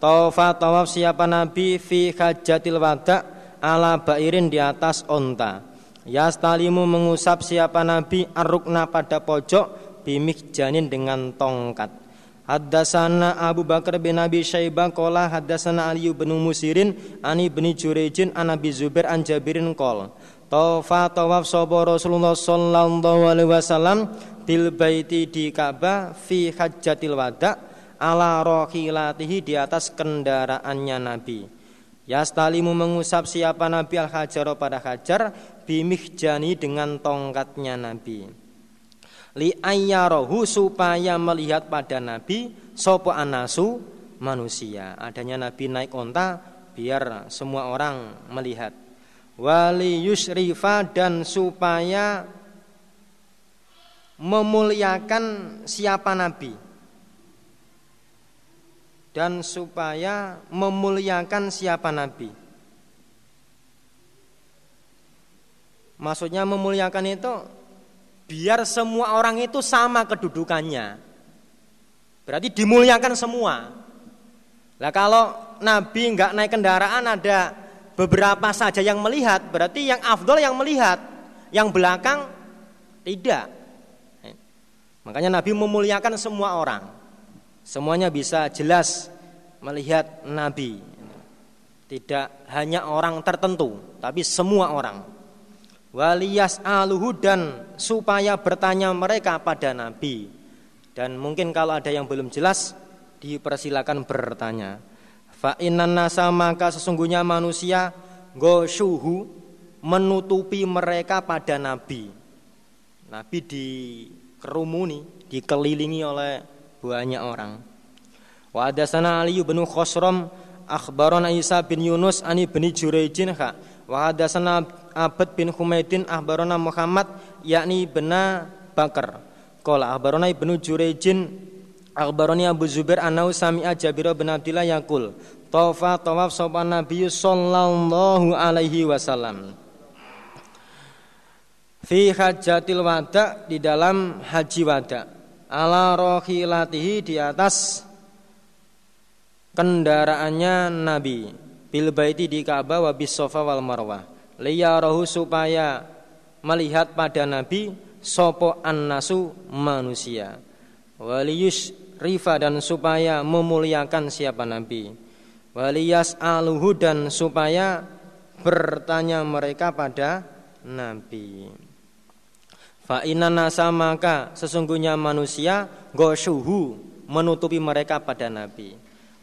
tawafa, tawaf siapa Nabi fi hajjatil wada ala bairin di atas onta, yastalimu mengusap siapa Nabi ar-rukna pada pojok, bimik janin, dengan tongkat. Hadatsana Abu Bakar bin Abi Syaibah qala hadatsana Ali bin Musirin ani bin Jurejin an Abi Zubair an Jabirin qol Tawaf sapa Rasulullah sallallahu alaihi wasallam bil baiti di Ka'bah fi hajjatil wada ala rohilatihi di atas kendaraannya Nabi. Yastalimu mengusap siapa Nabi al-hajaro pada hajar bimihjani dengan tongkatnya Nabi. Li ayyarohu supaya melihat pada Nabi sapa anasu manusia. Adanya Nabi naik onta biar semua orang melihat. Wali yusrifa dan supaya memuliakan siapa Nabi maksudnya memuliakan itu biar semua orang itu sama kedudukannya, berarti dimuliakan semua. Lah kalau Nabi nggak naik kendaraan ada beberapa saja yang melihat, berarti yang afdol yang melihat, yang belakang tidak. Makanya Nabi memuliakan semua orang. Semuanya bisa jelas melihat Nabi. Tidak hanya orang tertentu, tapi semua orang. Waliyas aluhu dan supaya bertanya mereka pada Nabi. Dan mungkin kalau ada yang belum jelas, dipersilakan bertanya. Fa innan nasa maka sesungguhnya manusia ghosyuhu menutupi mereka pada Nabi. Nabi dikerumuni, dikelilingi oleh banyak orang. Wa hadatsana Ali bin Khosrom akhbarana Isa bin Yunus an ibni Jurayjin ha wa hadatsana Abd bin Humaydin akhbarana Muhammad yakni bin Bakar qala akhbarana ibnu Jurayjin Al-Barani Abu Zubair anau sami'a Jabir bin Abdillah yaqul tawafa tawaf sapa Nabi sallallahu alaihi wasallam fi hajjatil wada di dalam haji wada ala rohilatihi di atas kendaraannya Nabi bil baiti di Ka'bah wa bis Safa wal Marwah liyarahu supaya melihat pada Nabi sapa annasu manusia waliyus rifa dan supaya memuliakan siapa Nabi. Waliyas aluhu dan supaya bertanya mereka pada Nabi. Fa inna nasa maka sesungguhnya manusia ghosyuhu menutupi mereka pada Nabi.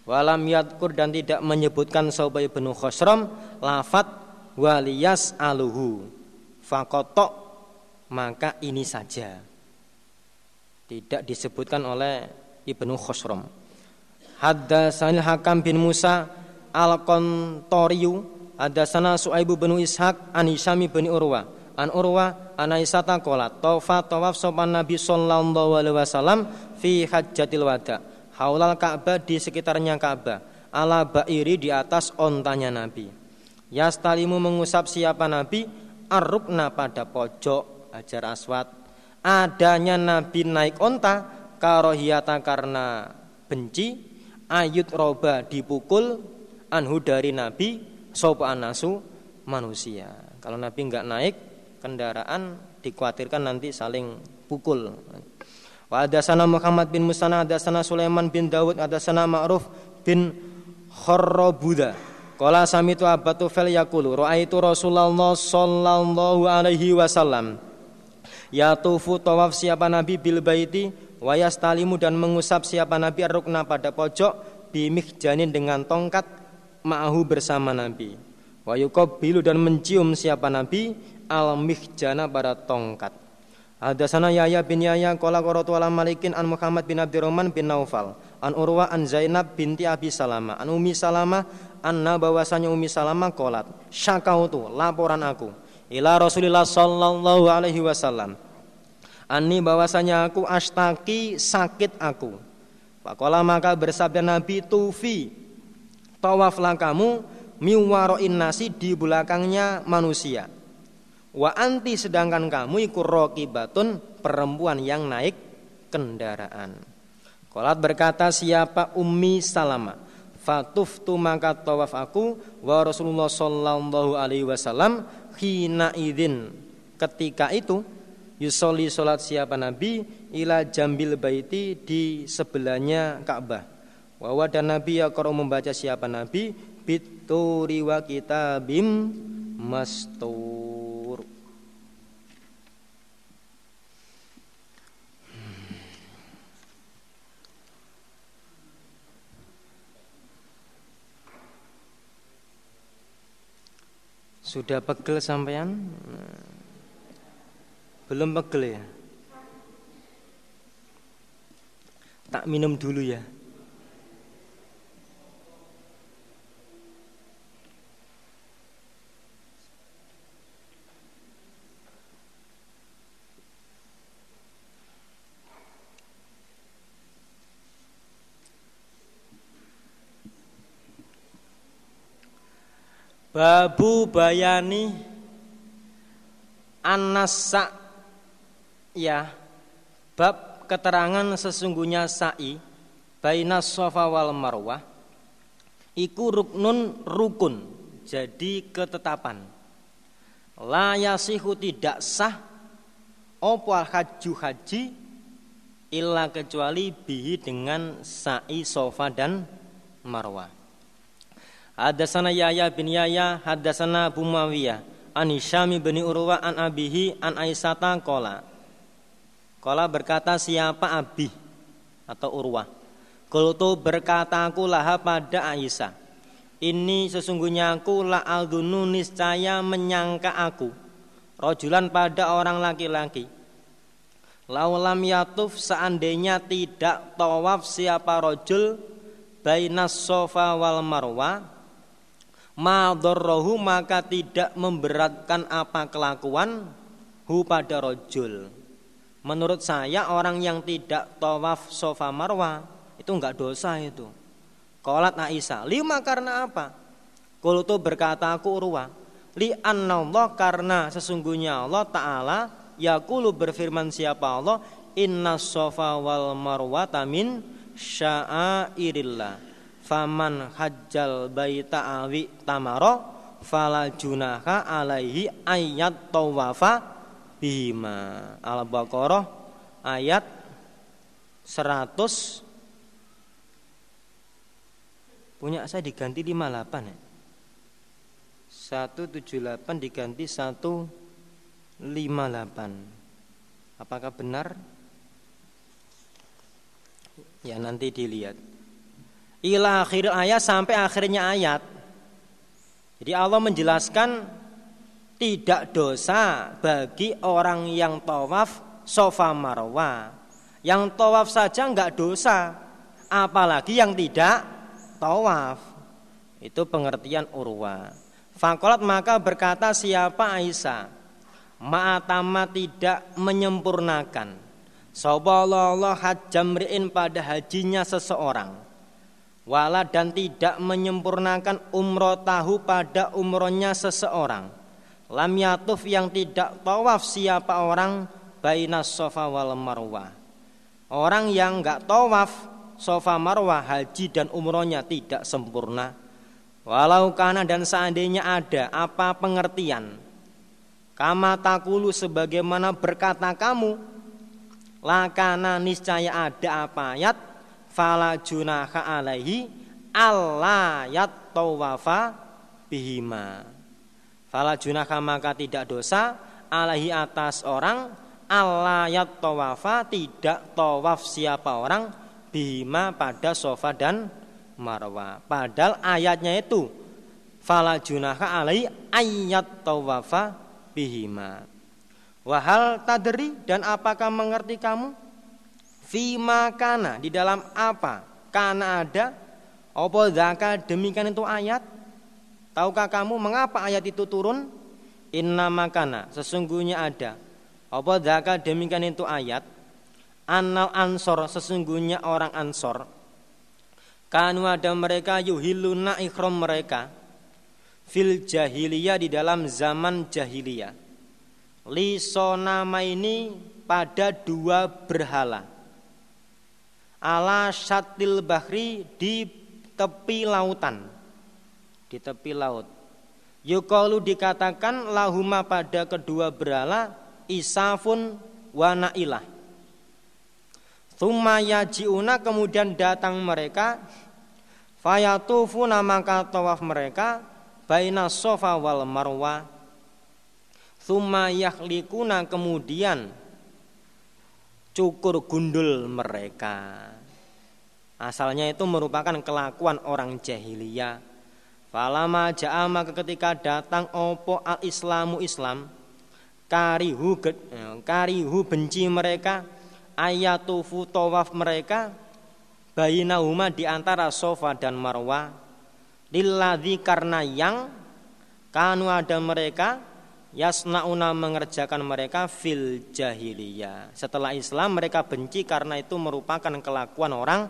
Walam yadkur dan tidak menyebutkan sahabat Ibnu Khosrom lafat waliyas aluhu. Fakotok maka ini saja. Tidak disebutkan oleh Ibnu Khosrom. Haddatsana Hakam bin Musa Al-Qantariyu haddatsana Su'aib bin Ishaq an Hisam bin Urwa an Urwa an Aisyah qalat tawaf sapa Nabi sallallahu alaihi wasallam fi hajjatil wada haulal Ka'bah di sekitarnya Ka'bah ala ba'iri di atas ontanya Nabi. Yastalimu mengusap siapa Nabi ar-rukna pada pojok Hajar Aswad. Adanya Nabi naik onta karohiyata karena benci ayut roba dipukul anhu dari Nabi sopa anasu manusia. Kalau Nabi enggak naik kendaraan dikhawatirkan nanti saling pukul. Wa hadatsana Muhammad bin Musana hadatsana Sulaiman bin Dawud hadatsana Ma'ruf bin Khorrobuda qala samitu abatu fil yaqulu ra'aitu Rasulullah sallallahu alaihi wasallam yatufu tawaf siapa Nabi bil baiti wayastalimu dan mengusap siapa Nabi ar-rukna pada pojok bimihjanin dengan tongkat ma'ahu bersama Nabi wayuqabbilu dan mencium siapa Nabi al-mihjana pada tongkat. Hadatsana Yahya bin Yahya qala qara'tu ala Malikin an Muhammad bin Abdurrahman bin Naufal an Urwa an Zainab binti Abi Salamah an Ummi Salamah anna bahwasanya Ummi Salamah qalat syakautu laporan aku ila Rasulillah sallallahu alaihi wasallam ani bahwasanya aku ashtaki sakit aku. Pakola maka bersabda Nabi tufi tawaflah kamu miwaroin nasi di belakangnya manusia. Wa anti sedangkan kamu iku rokibatun perempuan yang naik kendaraan. Kolat berkata siapa Ummi Salama fatuftu maka tawaf aku wa Rasulullah sallallahu alaihi wasallam hina idin ketika itu yusolli sholat siapa Nabi ila jambil baiti di sebelahnya Ka'bah wawa dan Nabi ya kalau membaca siapa Nabi bituriwa kitabim mastur Sudah pegel sampean? Belum pegel ya? Tak minum dulu ya. Babu bayani an-nasa', ya, bab keterangan sesungguhnya sa'i baina Safa wal Marwah iku ruknun rukun, jadi ketetapan. La yasihu tidak sah opo haju haji illa kecuali bihi dengan sa'i Safa dan Marwah. Hadatsana Yahya bin Yahya, hadatsana Abu Muawiyah, an Hisyam bin Urwah an abihi an Aisyata qala. Qala berkata siapa Abi atau Urwah? Qultu berkata aku laha pada Aisyah. Ini sesungguhnya aku la aldunu niscaya menyangka aku. Rajulan pada orang laki-laki. Laulam yatuf seandainya tidak tawaf siapa rajul bainas Safa wal Marwah. Madorrohu maka tidak memberatkan apa kelakuan hu pada rojul. Menurut saya orang yang tidak tawaf Safa Marwah itu enggak dosa itu. Qalat Aisyah, lima karena apa? Qultu berkata aku Urwah, li annallah karena sesungguhnya Allah Ta'ala yaqulu berfirman siapa Allah, inna Safa wal Marwah tamin sya'airillah. Faman hajjal baita awi tamaro fala junaha alaihi ayat tawafa bihima. Al-Baqarah ayat 100. Punya saya diganti 58 ya. 178 diganti 158. Apakah benar? Ya nanti dilihat. Ila akhir ayat sampai akhirnya ayat. Jadi Allah menjelaskan tidak dosa bagi orang yang tawaf Safa Marwah. Yang tawaf saja enggak dosa, apalagi yang tidak tawaf. Itu pengertian Urwah. Faqalat maka berkata siapa Aisyah, ma'atama tidak menyempurnakan soballallah hajjamri'in pada hajinya seseorang. Wala dan tidak menyempurnakan umrotahu pada umrohnya seseorang. Lam yatuf yang tidak tawaf siapa orang bainas Safa wal Marwah. Orang yang enggak tawaf Safa Marwah haji dan umrohnya tidak sempurna. Walau kana dan seandainya ada apa pengertian. Kama taqulu sebagaimana berkata kamu, lakana niscaya ada apa ayat fala junaha alaihi alla yatawafa bihima. Fala junaha maka tidak dosa alaihi atas orang alla yatawafa tidak tawaf siapa orang bihima pada Safa dan Marwah. Padahal ayatnya itu fala junaha alaihi ayat tawafa bihima. Wahal tadri dan apakah mengerti kamu fima kana di dalam apa kana ada opo zaka demikian itu ayat. Tahukah kamu mengapa ayat itu turun? Inna makana sesungguhnya ada opo zaka demikian itu ayat annal ansor sesungguhnya orang ansor kanu ada mereka yuhiluna ikhram mereka fil jahiliyah di dalam zaman jahiliyah li sonama ini pada dua berhala ala syatil bahri di tepi lautan. Di tepi laut yukalu dikatakan lahuma pada kedua berhala isafun wa na'ilah. Tsumma yaji'una kemudian datang mereka fayatufuna maka tawaf mereka baina Safa wal Marwah. Tsumma yakhliquna kemudian cukur gundul mereka. Asalnya itu merupakan kelakuan orang jahiliyah. Falama ja'ama ketika datang opo al-islamu Islam, karihu benci mereka, ayatufu tawaf mereka, bainahuma diantara Sofa dan Marwa, lilladzi karena yang kanu ada mereka, yasnauna mengerjakan mereka fil jahiliyah. Setelah Islam mereka benci karena itu merupakan kelakuan orang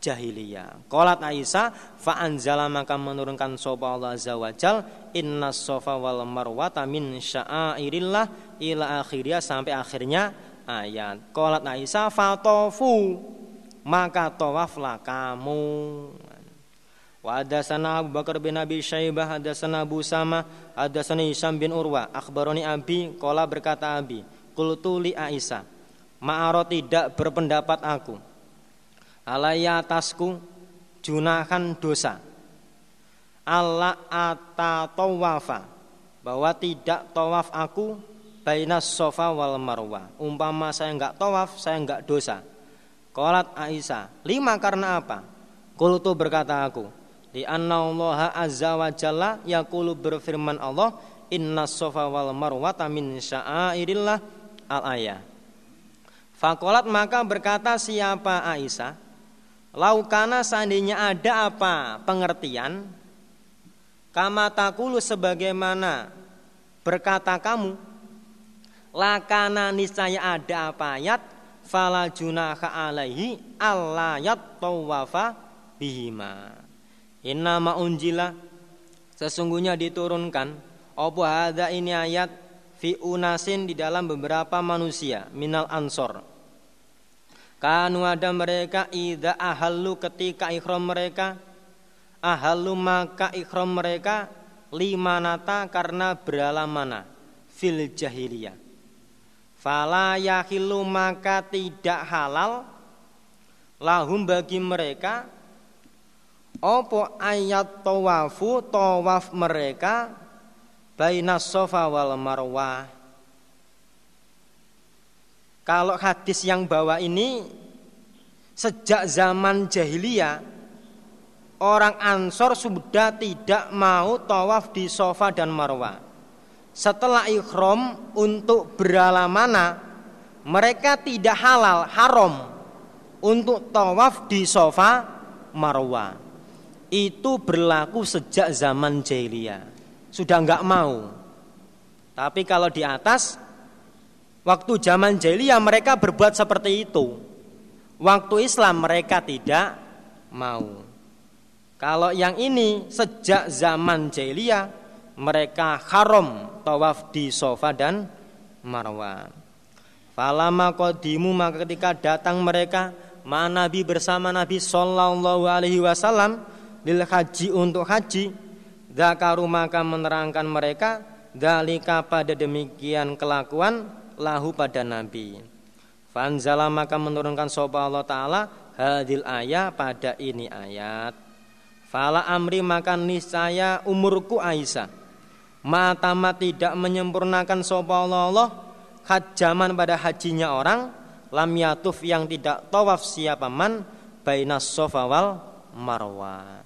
jahiliyah. Qalat Aisyah, fa anzala maka menurunkan sapa Allah azza wajal, innas safa wal marwata min sya'airillah ila akhirnya sampai akhirnya ayat. Qalat Aisyah, fa tawafu maka tawaflah kamu. Wa hadatsana Abu Bakar bin Abi Syaibah, hadatsana Abu Usamah, hadatsana Hisham bin Urwah, akhbaroni Abi, qala berkata Abi, qultu li Aisyah, ma'ara tidak berpendapat aku alaya atasku junahan dosa Allah atatawafa bahwa tidak tawaf aku bainas sofa wal marwa, umpama saya enggak tawaf saya enggak dosa. Qalat Aisyah, lima karena apa? Qultu berkata aku, di anna Allah azza wa jalla yaqulu berfirman Allah, innas sofa wal marwa min sya'airillah al-ayah. Faqalat maka berkata siapa Aisyah, laukana seandainya ada apa pengertian, kama taqulu sebagaimana berkata kamu, lakana niscaya ada apa ayat, fala junaha alaihi alla yattawafa bihima, inna ma unjila sesungguhnya diturunkan apa hadza ini ayat fi unasin di dalam beberapa manusia minal ansor, kanu ada mereka idza ahallu ketika ihram mereka, ahallu maka ihram mereka limanata karena berlamana fil jahiliyah, fala yahillu maka tidak halal lahum bagi mereka opo ayat tawafu tawaf mereka bainas sofa wal marwah. Kalau hadis yang bawa ini sejak zaman jahiliyah orang Ansor sudah tidak mau tawaf di Sofa dan Marwa. Setelah ihram untuk beralamana mereka tidak halal haram untuk tawaf di Sofa Marwa. Itu berlaku sejak zaman jahiliyah. Sudah enggak mau. Tapi kalau di atas waktu zaman jahiliyah mereka berbuat seperti itu. Waktu Islam mereka tidak mau. Kalau yang ini sejak zaman jahiliyah mereka haram tawaf di Sofa dan Marwa. Falama qadimu maka ketika datang mereka ma'an Nabi bersama Nabi sallallahu alaihi wasallam lil haji untuk haji, dzakaru maka menerangkan mereka dzalika pada demikian kelakuan lahu pada Nabi. Fanzala maka menurunkan sapa Allah Ta'ala hadil ayat pada ini ayat. Fala amri maka niscaya umurku Aisyah matama tidak menyempurnakan sapa Allah hajaman pada hajinya orang lam yatuf yang tidak tawaf siapa man bainas sofa wal marwa.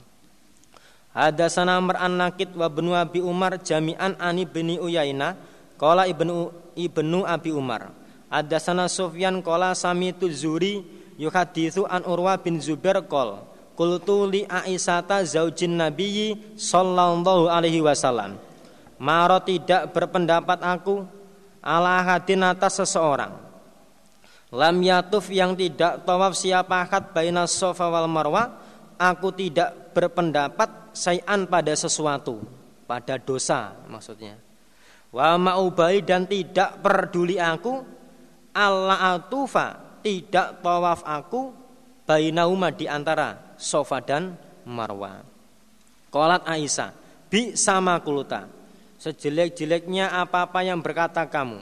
Hadatsana Amr an-Nakid wa bin Abi Umar jami'an ani bin Uyainah qala Ibnu Abi Umar, hadatsana Sufyan qala sami'tu Zuhri yuhaditsu an Urwa bin Zubair qol qultu li Aisyata zaujin nabiyyi sallallahu alaihi wasallam, maro tidak berpendapat aku ala hadin atas seseorang lam yatuf yang tidak tawaf siapa had bainas sofa wal marwa, aku tidak berpendapat sayan pada sesuatu, pada dosa maksudnya, wa ma'ubai dan tidak peduli aku alla atufa tidak tawaf aku bainauma di antara Sofa dan Marwa. Qalat Aisyah, bi sama kuluta sejelek-jeleknya apa-apa yang berkata kamu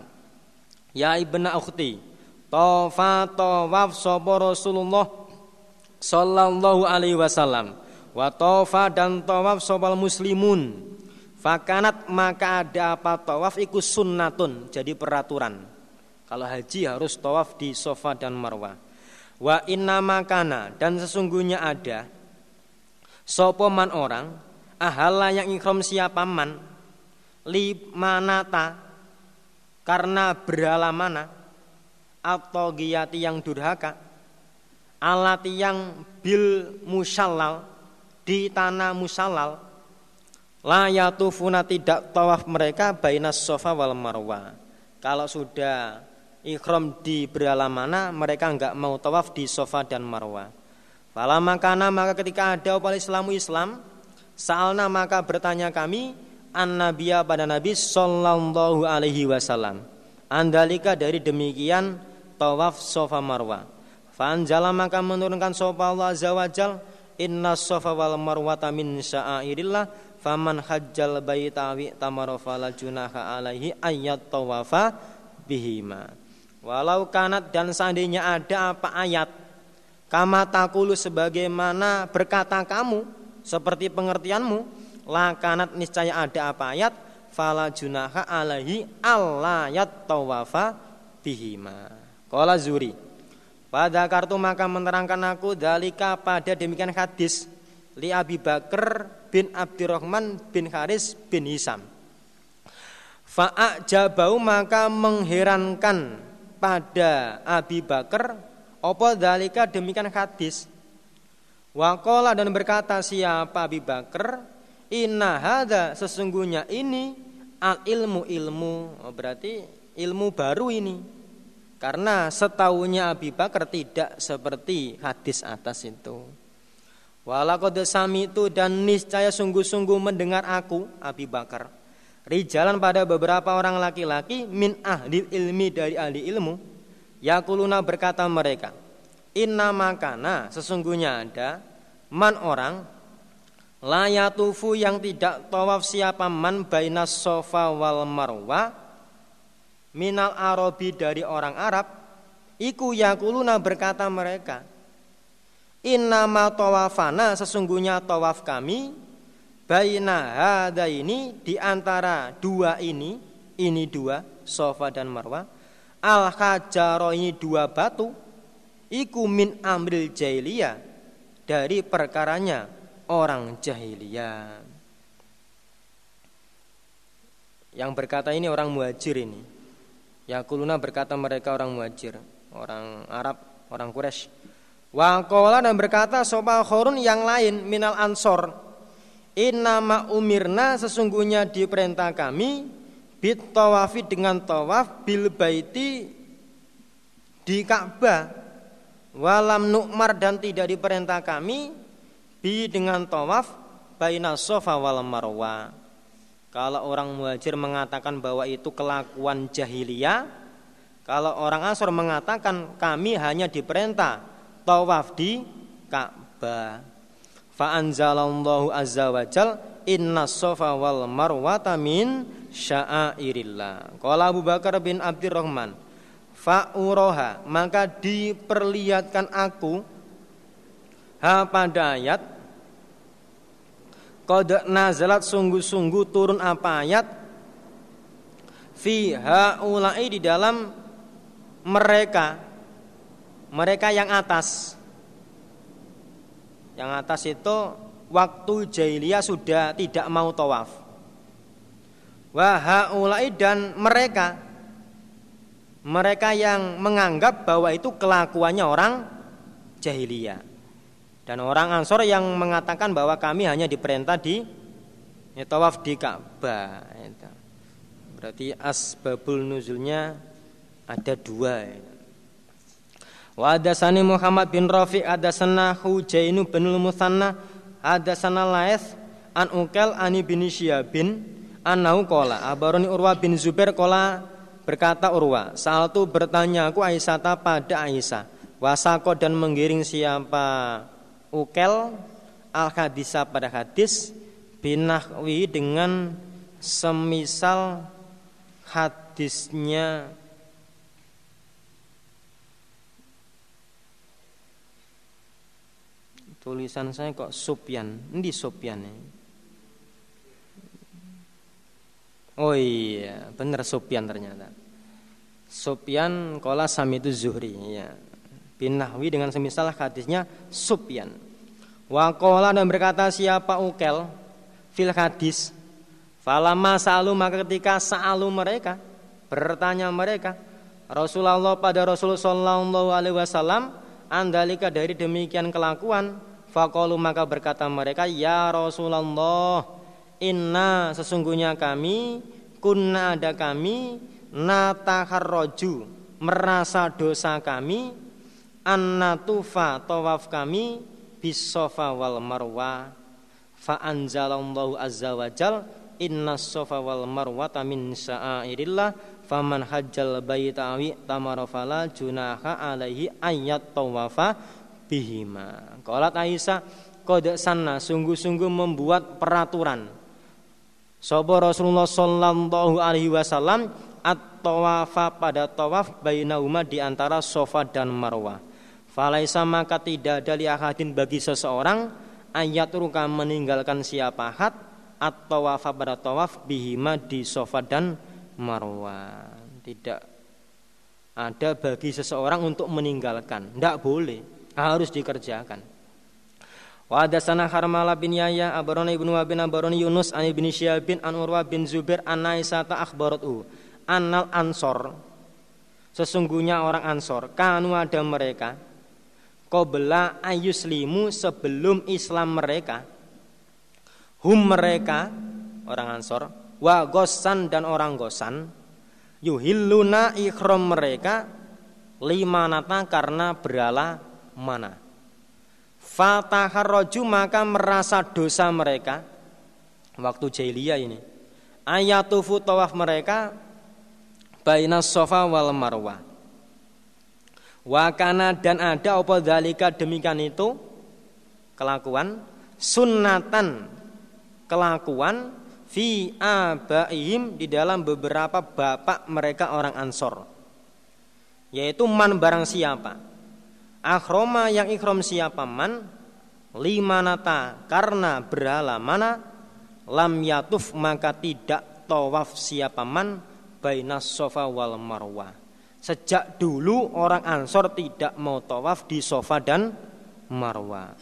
ya ibna ukhti tawafa tawaf sapa Rasulullah sallallahu alaihi wasallam wa tawafa dan tawaf sapa muslimun, fakanat maka ada apa tawaf iku sunnatun jadi peraturan. Kalau haji harus tawaf di Sofa dan Marwa. Wa inna makana dan sesungguhnya ada sopoman orang ahala yang ikhram siapa man limanata karena berhala mana atau giyati yang durhaka alati yang bil musallal di tanah musallal layatufuna tidak tawaf mereka bainas sofa wal marwa. Kalau sudah ikhram di berhala mana mereka enggak mau tawaf di sofa dan marwa. Falamma kana maka ketika ada upal islamu islam sa'alna maka bertanya kami an nabiya pada nabi sallallahu alaihi wasallam andalika dari demikian tawaf sofa marwa. Fanjala maka menurunkan sofa Allah azza wajal inna sofa wal marwata min sya'airillah faman hajjal baita wi tamara fala junaha alaihi ayat tawafa bihima. Walau kanat dan seandainya ada apa ayat kama taqulu sebagaimana berkata kamu seperti pengertianmu la kanat niscaya ada apa ayat fala junaha alaihi alayat tawafa bihima. Qala Zuhri pada kartu maka menerangkan aku dalika pada demikian hadis li Abi Bakar bin Abdurrahman bin Haris bin Hisam. Fa'ajabau maka mengherankan pada Abi Bakar apa dalika demikian hadis. Wa qala dan berkata siapa Abi Bakar inna hadza sesungguhnya ini al ilmu ilmu berarti ilmu baru ini. Karena setahunya Abi Bakar tidak seperti hadis atas itu. Walaqad sami'tu dan niscaya sungguh-sungguh mendengar aku Abi Bakar rijalan pada beberapa orang laki-laki min ahli ilmi dari ahli ilmu yaquluna berkata mereka inna makana sesungguhnya ada man orang la yatufu yang tidak tawaf siapa man bainas sofa wal marwa minal arabi dari orang Arab iku yaquluna berkata mereka innama tawafana sesungguhnya tawaf kami baina hada ini di antara dua ini dua sofa dan marwa al hajaro ini dua batu iku min amril jahiliyah dari perkaranya orang jahiliyah. Yang berkata ini orang muhajir ini yaquluna berkata mereka orang muhajir, orang Arab, orang Quraisy. Wa qala dan berkata soba khurun yang lain minal ansor innama umirna sesungguhnya diperintah kami bit tawafi dengan tawaf bil baiti di Ka'bah walam nu'mar dan tidak diperintah kami bi dengan tawaf baina sofa wal marwa. Kalau orang muhajir mengatakan bahwa itu kelakuan jahiliyah, kalau orang Ansor mengatakan kami hanya diperintah tawaf di Ka'bah. Fa anzalallahu azza wajal innas sofa wal marwata min sya'airillah. Qala Abu Bakar bin Abdurrahman fa'uroha maka diperlihatkan aku ha pada ayat qad nazalat sungguh-sungguh turun apa ayat fi haula'i di dalam mereka yang atas itu waktu jahiliyah sudah tidak mau tawaf wa haula'i dan mereka yang menganggap bahwa itu kelakuannya orang jahiliyah. Dan orang Ansor yang mengatakan bahwa kami hanya diperintah di tawaf di Ka'bah. Berarti asbabul nuzulnya ada dua. Wa hadatsani Muhammad bin Rafi' hadatsana Hujainu bin al-Mutsanna hadatsana Laits an Uqal an bin Syihab annahu qala abarani Urwa bin Zubair qala berkata Urwa sa'altu bertanya aku Aisyata pada Aisyah wasaqo dan menggiring siapa Uqal al-hadisa pada hadis binahwi dengan semisal hadisnya tulisan saya kok Sufyan, ini Sufyan. Oh iya, benar Sufyan ternyata. Sufyan qala samitu Zuhri ya. Binahwi dengan semisal hadisnya Sufyan. Wa qala dan berkata siapa Uqal fil hadis. Falamma sa'alu, maka ketika sa'alu mereka, bertanya mereka, Rasulullah pada Rasulullah sallallahu alaihi wasallam, andalika dari demikian kelakuan, faqalu maka berkata mereka, ya Rasulullah, inna sesungguhnya kami, kunna ada kami, natakharraju merasa dosa kami, annatufa tawaf kami bis-Safa wal Marwa. Fa anzalallahu azza wajal innas Safa wal Marwata min sya'airillah faman hajjal baita awi tamara fala junaha alaihi ayyat tawafa bihima. Qalat Aisyah qad sanna, sungguh-sungguh membuat peraturan sapa Rasulullah sallallahu alaihi wasallam at-tawafa pada tawaf bainahuma di antara Safa dan Marwah. Falaisa maka tidak ada li ahadin bagi seseorang ayat ruka meninggalkan siapa had atau tawaf pada tawaf bihima di Safa dan Marwah. Tidak ada bagi seseorang untuk meninggalkan, tidak boleh, harus dikerjakan. Wa hadatsana Harmalah bin Yahya abarana Ibnu Wahb abarana Yunus an Ibnu Syihab an Urwah bin Zubair an Aisyah akhbaratu annal ansor, sesungguhnya orang Ansor kanu ada mereka qabla ayuslimu sebelum Islam mereka, hum mereka orang Ansor, wa gosan dan orang gosan, yuhilluna ikhram mereka limanata karena berala mana, fataharroju maka merasa dosa mereka waktu jahiliyah ini, ayatufu tawaf mereka bainas Safa wal Marwah. Wakana dan ada apa dalika demikian itu kelakuan sunnatan kelakuan fi abaihim di dalam beberapa bapak mereka orang Ansor, yaitu man barang siapa akhroma yang ikhram siapa man limanata karena berhala mana lam yatuf maka tidak tawaf siapa man bainas Safa wal Marwah. Sejak dulu orang Ansor tidak mau tawaf di Safa dan Marwah.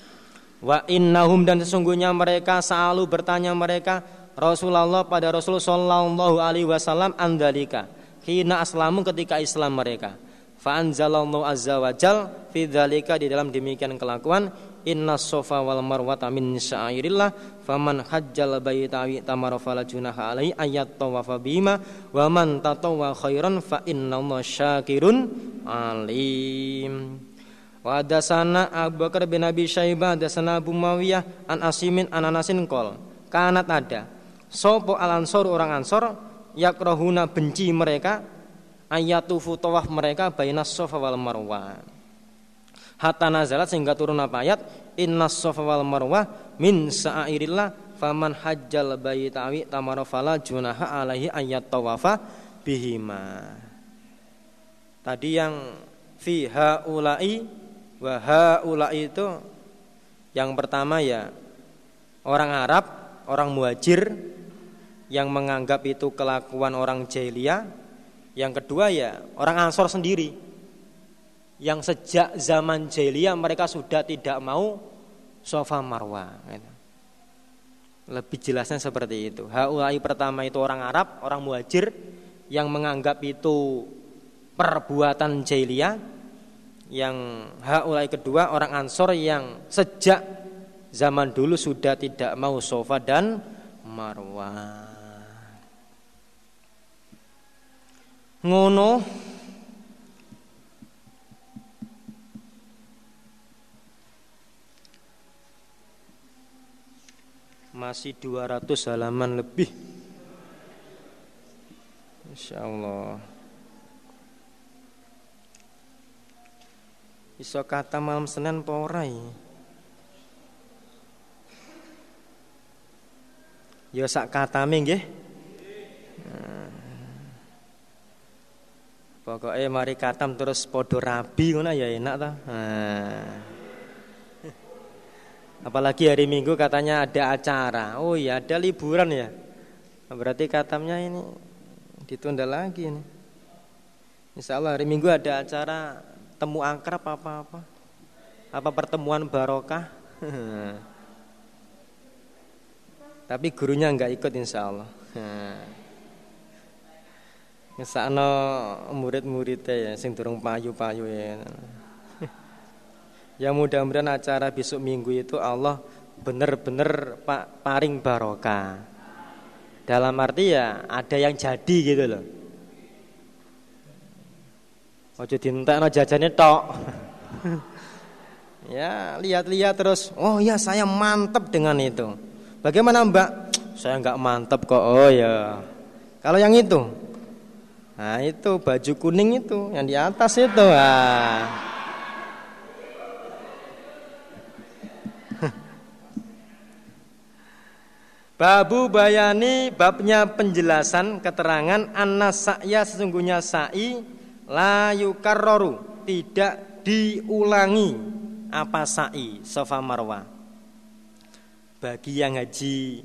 Wa innahum dan sesungguhnya mereka sa'alu bertanya mereka Rasulullah pada Rasulullah sallallahu alaihi wasallam andalika hina aslamu ketika Islam mereka. Fa anzalallahu azza wajal fi dzalika di dalam demikian kelakuan innas Safa wal Marwata min sya'airillah faman hajjal baita awi tamara fala junaha alaihi ayat tawafa bihima wa man tatawwa khairan fa innallaha syakirun alim. Wa hadatsana Abu Bakar bin Abi Syaibah hadatsana Abu Muawiyah an Asimin an Anasin qol kanat ada sapa al Ansor orang Ansor yakrahuna benci mereka ayatufu tawaf mereka bainas Safa wal Marwah. Hatta nazalat sehingga turun apa ayat innas Safa wal Marwah min sa'airillah faman hajjal baita awi tamara fala junaha alaihi ayat tawafa bihima. Tadi yang fi haula'i wa haula'i itu yang pertama ya orang Arab, orang muhajir yang menganggap itu kelakuan orang jahiliyah. Yang kedua ya orang Ansor sendiri yang sejak zaman jahiliyah mereka sudah tidak mau Safa Marwah. Lebih jelasnya seperti itu. Haulai pertama itu orang Arab, orang muhajir yang menganggap itu perbuatan jahiliyah. Yang haulai kedua orang Ansor yang sejak zaman dulu sudah tidak mau Safa dan Marwah. Ngono masih 200 halaman lebih. Insyaallah. Iso kata malam Senin apa ora iki? Ya sak katame nggih. Pokoke mari katam terus padha rabi ngono ya enak ta. Apalagi hari Minggu katanya ada acara. Oh iya ada liburan ya. Berarti katamnya ini ditunda lagi ini. Insya Allah hari Minggu ada acara temu akrab apa-apa. Apa pertemuan barokah. tapi gurunya enggak ikut insya Allah. Ngesakno murid-muridnya ya, sing durung payu-payu ya. Ya mudah-mudahan acara besok minggu itu Allah bener-bener paring barokah. Dalam arti ya ada yang jadi gitu loh. Ojo dintekno jajane tok. Ya lihat-lihat terus. Oh ya saya mantep dengan itu. Bagaimana Mbak? Saya enggak mantep kok. Oh ya. Kalau yang itu. Nah itu baju kuning itu yang di atas itu. Ah. Babu bayani, babnya penjelasan keterangan anna sa'ya, sesungguhnya sa'i la yukarroru, tidak diulangi. Apa sa'i? Sofa marwa. Bagi yang haji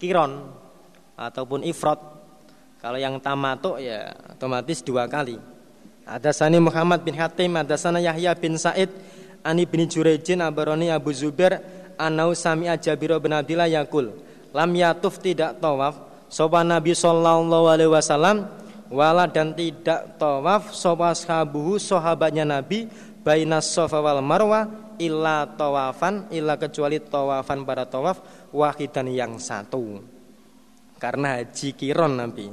kiron ataupun ifrod, kalau yang tamatuk ya otomatis dua kali. Hadatsani Muhammad bin Hatim, hadatsana Yahya bin Sa'id ani bin Jurejin abaroni Abu Zubair anau sami'a Jabir bin Abdillah yaqul lam yatuf, tidak tawaf sapa Nabi sallallahu alaihi wasallam wala, dan tidak tawaf sapa sahabuhu, sahabatnya Nabi bainas safa wal marwa illa tawafan, illa kecuali tawafan pada tawaf wahidan yang satu, karena haji kiron Nabi.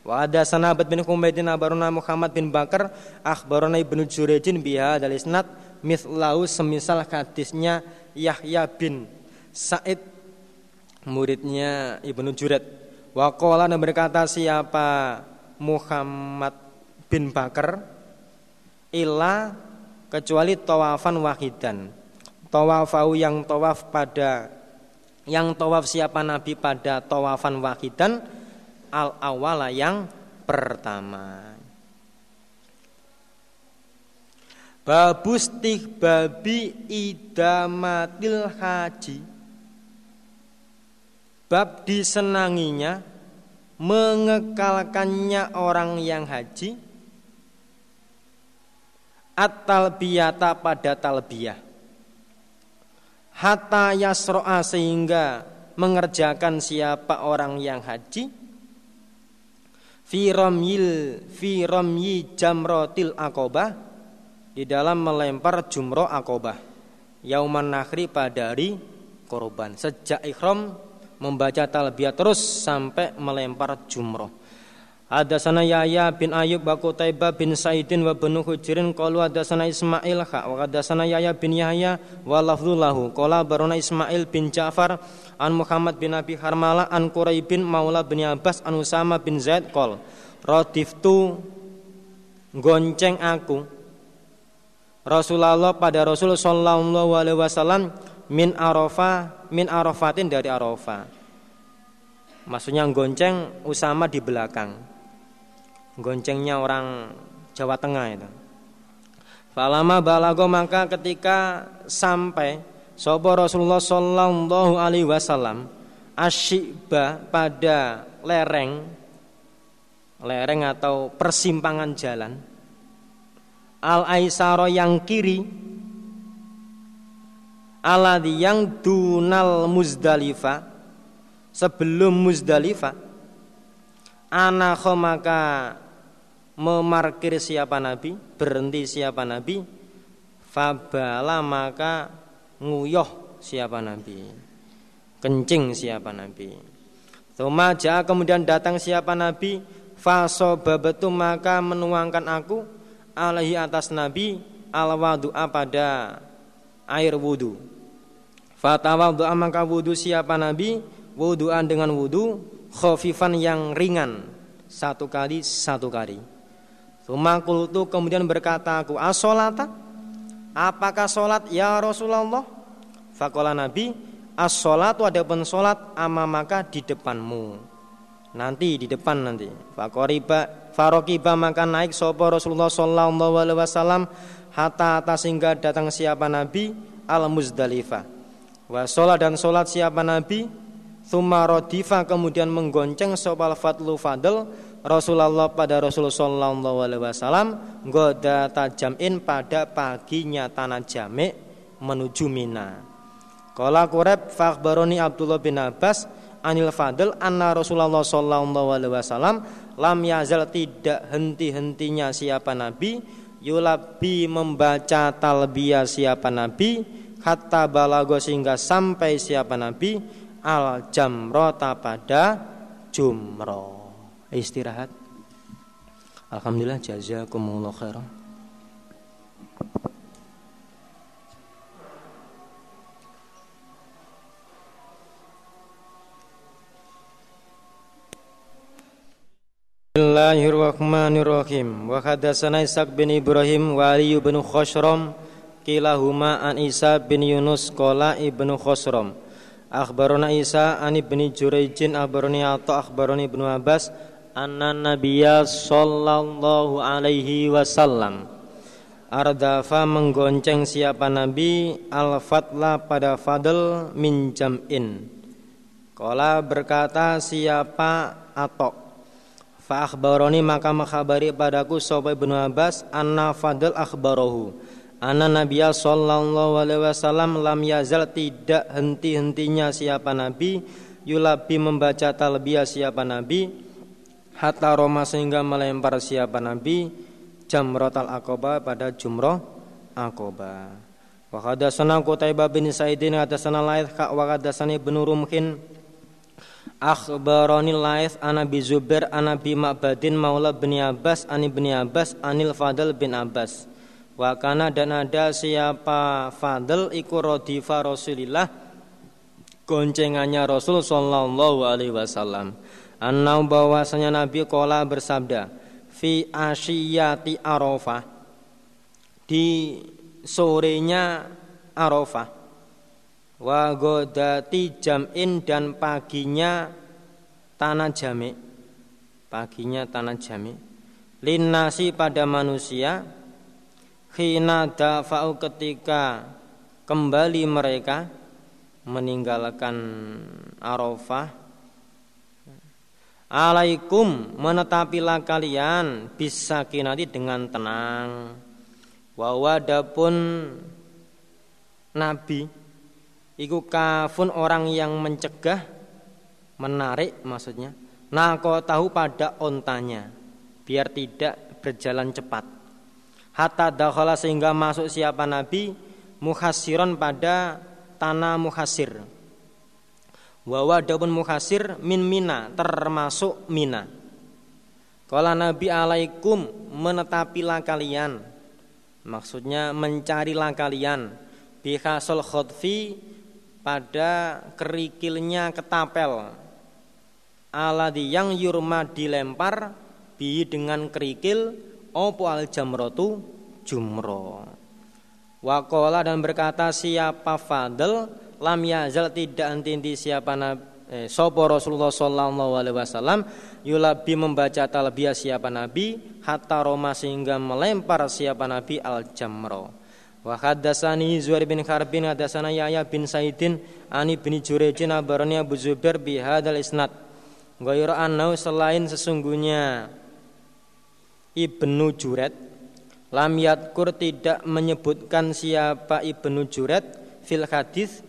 Wa ada sanabad bin Humaydin abaruna Muhammad bin Bakar akhbarana Ibnu Jurejin biha dal isnad mithlau, semisal hadisnya Yahya bin Sa'id muridnya Ibnu Juret. Waqala, dan berkata siapa Muhammad bin Bakar illa kecuali tawafan wahidan, tawafau yang tawaf pada, yang tawaf siapa Nabi pada tawafan wahidan al awala, yang pertama. Babustih babi idamatil haji, bab disenanginya mengekalkannya orang yang haji at-talbiyata, pada talbiyah hatta yasro'a, sehingga mengerjakan siapa orang yang haji fi ramyi jamrotil aqobah, di dalam melempar jumroh aqobah yauman nakhri, pada hari korban, sejak ikhram membaca talbiyah terus sampai melempar jumroh. Hadatsana Yahya bin Ayyub wa Qutaibah bin Sa'idin wa Ibnu Hujrin qalu hadatsana Ismail kha wa hadatsana Yahya bin Yahya wa lafdzu lahu qala barona Ismail bin Ja'far an Muhammad bin Abi Harmalah an Quraib bin Maula bin Abbas an Usama bin Zaid qol radiftu, gonceng aku Rasulullah pada Rasul sallallahu alaihi wasallam min arafatin, dari Arafah. Maksudnya gonceng Usama di belakang, goncengnya orang Jawa Tengah itu. Falama balago, maka ketika sampai sobo Rasulullah sallallahu alaihi wasallam asyiba, pada lereng atau persimpangan jalan al-aisaro, yang kiri aladi, yang dunal Muzdalifah, sebelum Muzdalifah anakho, maka memarkir siapa Nabi, berhenti siapa Nabi, fabala, maka nguyoh siapa Nabi, kencing siapa Nabi. Tsumma jaa, kemudian datang siapa Nabi, fasobabatu, maka menuangkan aku alaihi, atas Nabi, alwadu'a, pada air wudu. Fatawaddu, maka wudu siapa Nabi, wuduan dengan wudu khafifan, yang ringan, satu kali. Tsumma qultu, kemudian berkata aku, as-sholata, apakah salat ya Rasulullah? Faqala Nabi, as-sholatu, adapun salat, amamaka, di depanmu. Nanti di depan nanti. Farokiba, maka naik sapa Rasulullah sallallahu alaihi wasallam hatta sehingga datang siapa Nabi al-Muzdalifah. Wa sholat, dan sholat siapa Nabi, tsumma radifa, kemudian menggonceng sopal fadlu fadl Rasulullah pada Rasulullah sallallahu alaihi wasallam goda tajam'in, pada paginya tanah jamek menuju Mina. Qala Qurab fakhbaroni Abdullah bin Abbas anil Fadl anna Rasulullah sallallahu alaihi wasallam lam yazal, tidak henti-hentinya siapa nabi, yulabbi, membaca talbiyah siapa nabi, hatta balago, sehingga sampai siapa nabi, al jamrota, pada jumroh. Istirahat. Alhamdulillah, jazakumullah khairan. Bismillahirrahmanirrahim. Wa hadatsana Ishaq bin Ibrahim wa Ali bin Khosrom kilahuma an Isa bin Yunus qala ibnu Khosrom akhbarana Isa an ibni Jurayjin akhbarani Atha akhbarani Ibnu Abbas anna nabiyya sallallahu alaihi wasallam ardafa, menggonceng siapa nabi, al-fadla, pada fadl, min jam'in. Qala, berkata siapa Atha, fa akhbaroni, maka mengkhabari padaku sapa Ibnu Abbas anna Fadl akhbarahu anna nabiyya sallallahu alaihi wasallam lam yazal, tidak henti-hentinya siapa nabi, yulabi, membaca talbiyah siapa nabi, hatta roma, sehingga melempar siapa nabi, jamratal aqaba, pada jumrah aqaba. Wa hadatsana Qutaibah bin Sa'idin hadatsana Laits wa hadatsana Ibnu Rumhin akhbarani Laits ana bi Zubair ana bi Ma'badin maula bin Abbas ani bin Abbas anil Fadl bin Abbas wa kana, dan ada siapa Fadl iku radifa Rasulillah, goncengannya Rasul sallallahu alaihi wasallam, anna, bahwasanya nabi qala bersabda fi asyiyati Arafah, di sorenya Arafah, wa ghodati jam'in, dan paginya tanah jami, linnasi, pada manusia, khina dafa'u, ketika kembali mereka meninggalkan Arafah, alaikum, menetapilah kalian, bisakinati, dengan tenang, wawadapun nabi iku kafun, orang yang mencegah, menarik maksudnya, nako tahu, pada ontanya, biar tidak berjalan cepat, hatta dakhala, sehingga masuk siapa nabi, muhasiron, pada tanah muhasir, wawadapun muhasir min Mina, termasuk Mina. Qala nabi alaikum, menetapilah kalian, maksudnya mencarilah kalian, bihasol khutfi, pada kerikilnya ketapel, aladi, yang yurma, dilempar, bi, dengan kerikil, opo al jamrotu, jumroh. Wakola, dan berkata siapa Fadl lam yazal, tidak henti-henti siapa sopo Rasulullah sallallahu alaihi wasallam yulabi, membaca talbiyah siapa nabi, hatta roma, sehingga melempar siapa nabi, al jamroh. Wa hadatsani Zuhair bin Harbin hadatsana Yahya bin Sa'idin ani bin Jurayjin abarani Abu Zubair bi hadzal isnad ghayra annahu, selain sesungguhnya Ibnu Jurayj lam yadkur, tidak menyebutkan siapa Ibnu Jurayj fil hadis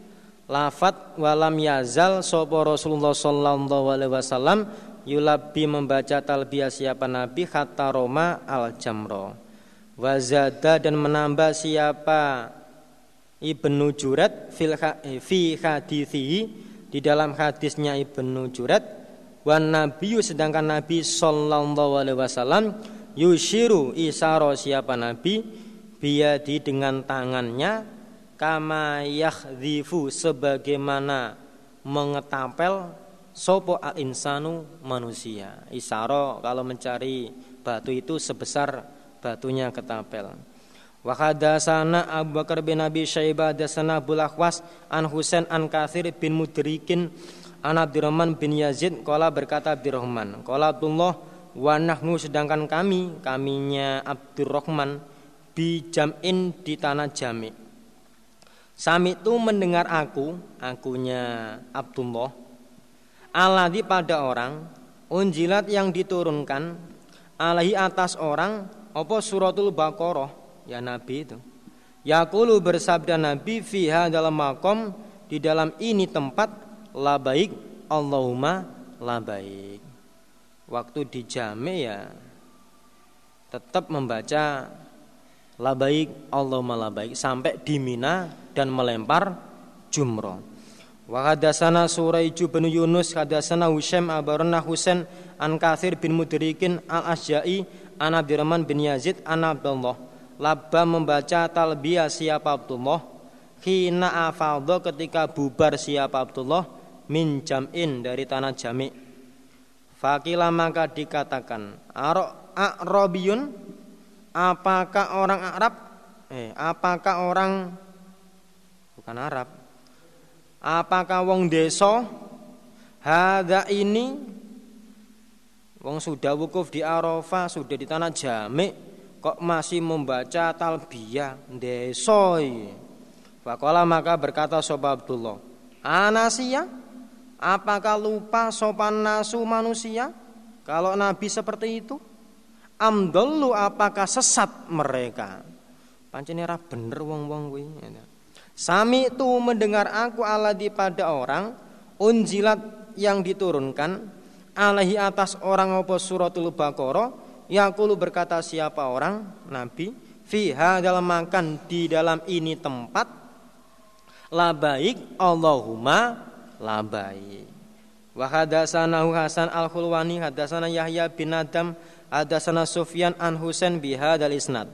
lafat walam yazal sapa Rasulullah sallallahu alaihi wasallam yulabi, membaca talbiyah siapa nabi, hatta roma, al jamra. Wazada, dan menambah siapa Ibnu Jurayj fi hadithihi, di dalam hadisnya Ibnu Jurayj, wan nabiyu, sedangkan nabi sallallahu alaihi wasallam, yushiru, isaro, siapa nabi, biyadi, dengan tangannya, kama yakhzifu, sebagaimana mengetapel, sopo al insanu, manusia. Isaro kalau mencari batu itu sebesar batunya ketapel. Wa hadatsana Abu Bakar bin Abi Syaibah hadatsana Abu Al-Ahwas an Husain an Katsir bin Mudrikin an Abdurrahman bin Yazid qala, berkata Abdurrahman qala Abdullah wa nahnu, sedangkan kami, kaminya Abdurrahman, bi jam'in, di tanah jami'. Sami itu mendengar aku, akunya Abdullah, alladzi, pada orang, unjilat, yang diturunkan, alaihi, atas orang, apa suratul Baqarah, ya nabi itu, yaqulu, bersabda nabi, fiha, dalam makom, di dalam ini tempat, labaik, Allahumma labaik. Waktu di jame ya tetap membaca labaik Allahumma labaik sampai di Mina dan melempar jumroh. Wa hadatsana Suraiju bin Yunus hadatsana Husaim abarna Husain an Katsir bin Mudrikin al-Asja'i an Abdurrahman bin Yazid an Abdullah labba membaca talbiyah siapa Abdullah khina afadha ketika bubar siapa Abdullah min jam'in dari tanah jami'. Faqila maka dikatakan a'rabiyun apakah orang Arab? Apakah orang bukan Arab? Apakah wong desa? Hadza ini wong sudah wukuf di Arafah, sudah di tanah jami', kok masih membaca talbiyah desa iki. Faqala maka berkata sapa Abdullah, anasia? Apakah lupa sopan nasu manusia? Kalau Nabi seperti itu, amdallu apakah sesat mereka? Pancen ora bener wong-wong kuwi. Sami itu mendengar aku aladi pada orang unjilat yang diturunkan alahi atas orang apa suratul Baqarah yaqulu berkata siapa orang Nabi fiha dalam makan di dalam ini tempat labaik Allahumma labaik. Wa hadatsana Hasan al-Khulwani hadatsana Yahya bin Adam hadatsana Sufyan an Husain biha dal isnad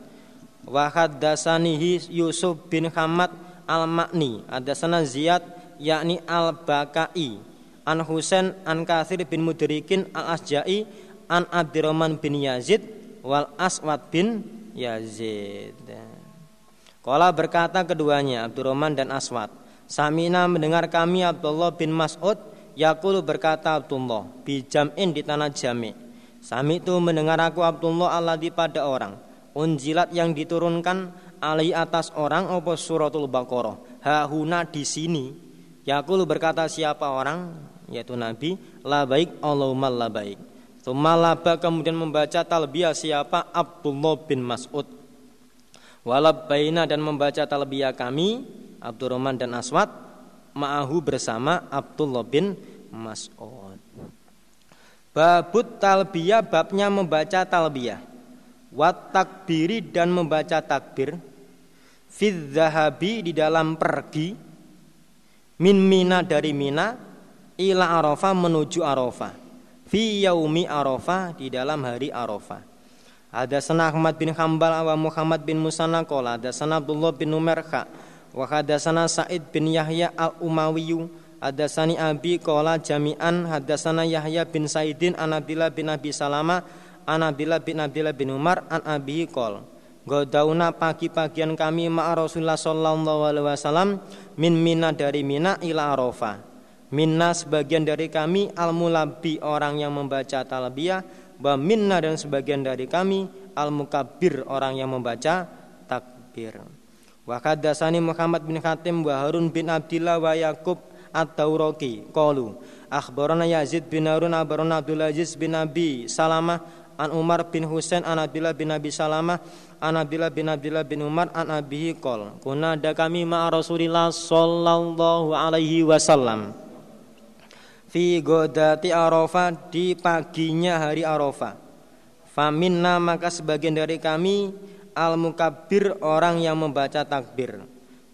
wa hadatsanihi Yusuf bin Hamad al-Makni hadatsana Ziyad yakni al-Baqai an Husain an Katsir bin Mudrikin al-Asja'i an Abdurrahman bin Yazid wal Aswad bin Yazid. Qala berkata keduanya Abdurrahman dan Aswad, samina mendengar kami Abdullah bin Mas'ud yaqulu berkata Abdullah bi jam'in di tanah jami'. Sami itu mendengar aku Abdullah alladhi pada orang unjilat yang diturunkan alai atas orang apa suratul Baqarah hahuna di sini yaqulu berkata siapa orang yaitu Nabi labaik Allahumma labaik. Tsumma laba kemudian membaca talbiyah siapa Abdullah bin Mas'ud walabbaina dan membaca talbiyah kami Abdurrahman dan Aswad ma'ahu bersama Abdullah bin Mas'ud. Babut talbiyah babnya membaca talbiyah wat takbiri dan membaca takbir fid zahabi di dalam pergi min Mina dari Mina ila Arafah menuju Arafah fi yaumi Arafah di dalam hari Arafah. Hadatsana Ahmad bin Hanbal wa Muhammad bin Musanna qala hadatsana Abdullah bin Umar kha wa hadatsana Sa'id bin Yahya al-Umawiyu hadatsani Abi qala jami'an hadatsana Yahya bin Sa'idin an Abdillah bin Abi Salama an Abdillah bin Umar an Abi qala godauna pagi-pagian kami ma'a Rasulullah sallallahu alaihi wasallam min Mina dari Mina ila Arafah. Minna sebagian dari kami al-mulabi orang yang membaca talbiyah wa minna dan sebagian dari kami al-mukabbir orang yang membaca takbir. Wa hadatsani Muhammad bin Khatim wa Harun bin Abdillah wa Yaqub ad-Dauraki qalu akhbarana Yazid bin Harun akhbarana Abdul Aziz bin Abi Salamah an Umar bin Husain an Abdillah bin Abi Salamah an Abdillah bin Umar an Abihi qol kuna ada kami ma'a Rasulillah sallallahu alaihi wasallam fi godati Arafah di paginya hari Arafah faminna maka sebagian dari kami al-mukabbir orang yang membaca takbir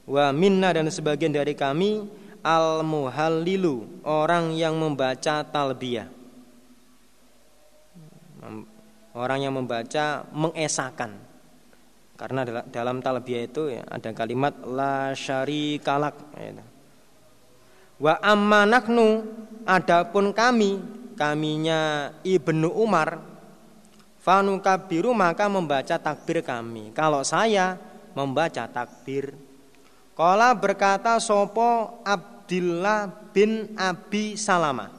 wa minna dan sebagian dari kami al-muhallilu orang yang membaca talbiyah orang yang membaca mengesakan karena dalam talbiyah itu ada kalimat la syarikalak. Wa amma nahnu adapun kaminya Ibnu Umar fanukabiru maka membaca takbir kami kalau saya membaca takbir. Qala berkata sapa Abdillah bin Abi Salamah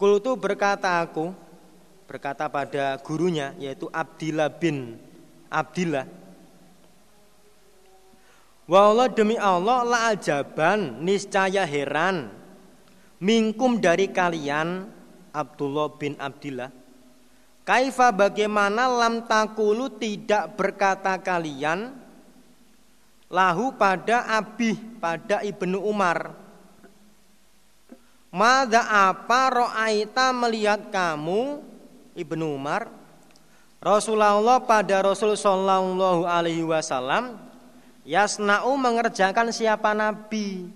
kultu berkata pada gurunya yaitu Abdillah. Wallah demi Allah la ajaban niscaya heran minkum dari kalian Abdullah bin Abdillah. Kaifa bagaimana lam takulu tidak berkata kalian lahu pada Ibnu Umar Mada apa ro'aita melihat kamu, Ibnu Umar, Rasulullah pada Rasul sallallahu alaihi wasallam, yasna'u mengerjakan siapa Nabi?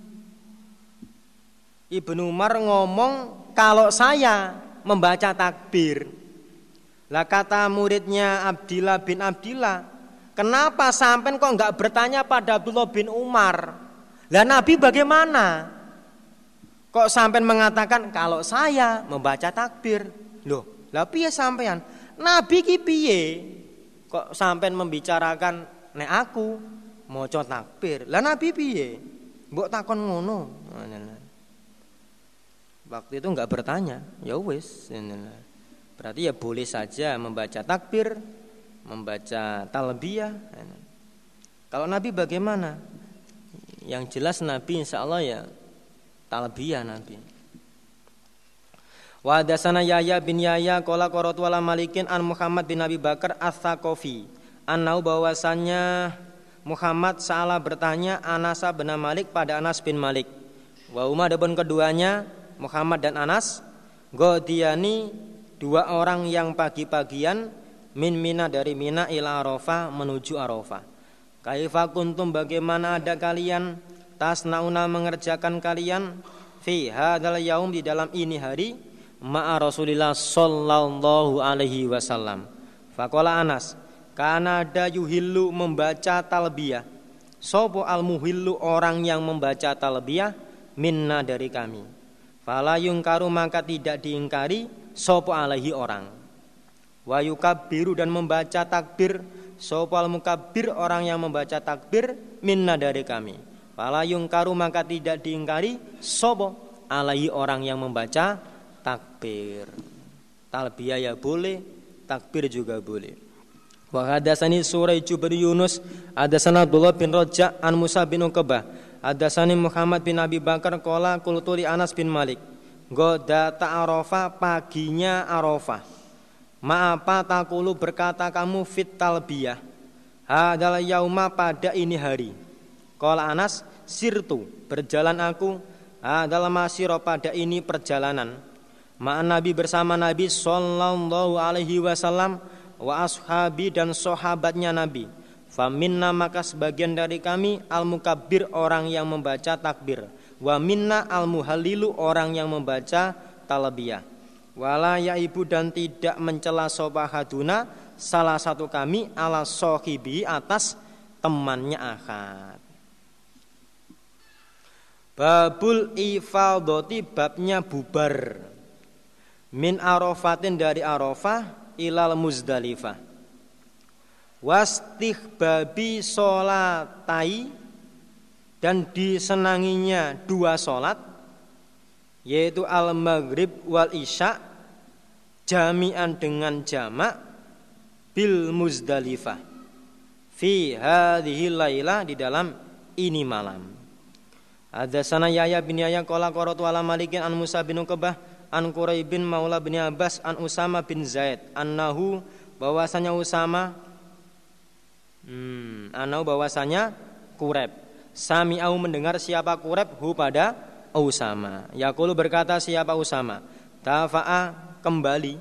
Ibnu Umar ngomong, kalau saya membaca takbir. Lah kata muridnya Abdillah bin Abdillah, kenapa sampean kok enggak bertanya pada Abdullah bin Umar? Lah Nabi bagaimana? Kok sampean mengatakan kalau saya membaca takbir? Loh, lha piye sampean? Nabi ki piye? Kok sampean membicarakan nek aku maca takbir? Lah Nabi piye? Mbok takon ngono. Waktu itu enggak bertanya. Ya wis. Berarti ya boleh saja membaca takbir, membaca talbiyah. Kalau Nabi bagaimana? Yang jelas Nabi insyaallah ya talbiyah Nabi. Wa dasana Yahya bin Yahya qala qara'tu ala Malikin an Muhammad bin Abi Bakar Ats-Tsaqafi annau bahwasanya Muhammad salah bertanya Anas bin Malik pada Anas bin Malik. Wa huma adapun keduanya Muhammad dan Anas Godiani dua orang yang pagi-pagian min Mina dari Mina ila Arafah menuju Arafah. Kaifa kuntum bagaimana ada kalian tasnauna mengerjakan kalian fi hadzal yaum di dalam ini hari ma'a Rasulillah sallallahu alaihi wasallam. Faqala Anas, kana da yuhillu membaca talbiyah. Sopo al-muhillu orang yang membaca talbiyah minna dari kami. Fala yungkaru maka tidak diingkari sopo alaihi orang. Wa yukabbiru dan membaca takbir sopo al-mukabbir orang yang membaca takbir minna dari kami. Fala yungkaru maka tidak diingkari sobo alaihi orang yang membaca takbir. Talbiyah ya boleh, takbir juga boleh. Wa hadatsani Suraiju bin Yunus, hadatsana Abdullah bin Raja' an Musa bin Uqbah, hadatsani Muhammad bin Abi Bakar qala qultu li Anas bin Malik, ghoda ta'arafah paginya Arafah. Ma apa taqulu berkata kamu fit talbiyah? Hadal yauma pada ini hari. Qala Anas, sirtu berjalan aku adalah masiro pada ini perjalanan ma'an Nabi bersama Nabi sallallahu alaihi wasallam wa ashabi dan sahabatnya Nabi. Faminna maka sebagian dari kami al-mukabbir orang yang membaca takbir, wa minna al-muhalilu orang yang membaca talbiyah. Wala yaibu dan tidak mencela sobahaduna salah satu kami ala sohibi atas temannya akad. Babul ifadoti babnya bubar min Arafatin dari Arafah ilal Muzdalifah wastihbabi sholatai dan disenanginya dua sholat yaitu al maghrib wal isya jami'an dengan jamak bil Muzdalifah fi hadhihi lailah di dalam ini malam. Hadatsana Yahya bin Yahya qala qara'tu ala Malikin an Musa bin Uqbah an Quraib bin Maula bin Abbas an Usama bin Zaid annahu bahwasanya Usama annahu bahwasanya Quraib sami'au mendengar siapa Quraib hu pada Usama yaqulu berkata siapa Usama tafa'a kembali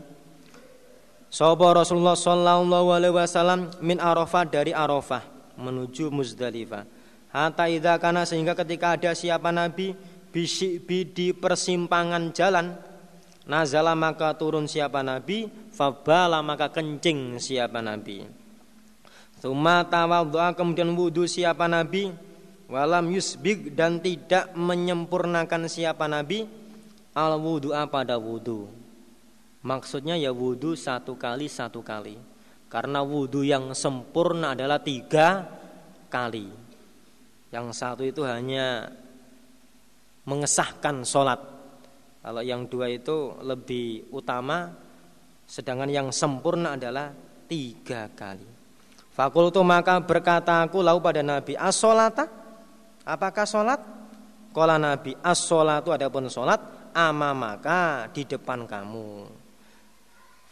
sapa Rasulullah sallallahu alaihi wasallam min Arafah dari Arafah menuju Muzdalifah. Hatta idza kana sehingga ketika ada siapa Nabi bisybi di persimpangan jalan nazala maka turun siapa Nabi fabala maka kencing siapa Nabi. Tsumma tawaddu'a kemudian wudu siapa Nabi walam yusbig dan tidak menyempurnakan siapa Nabi al wudu'a pada wudu. Maksudnya ya wudu satu kali karena wudu yang sempurna adalah 3 kali. Yang satu itu hanya mengesahkan sholat. Kalau yang dua itu lebih utama. Sedangkan yang sempurna adalah 3 kali. Fakultu maka berkata aku lau pada Nabi as-sholata, apakah sholat? Qala Nabi as-sholatu adapun sholat ama maka di depan kamu.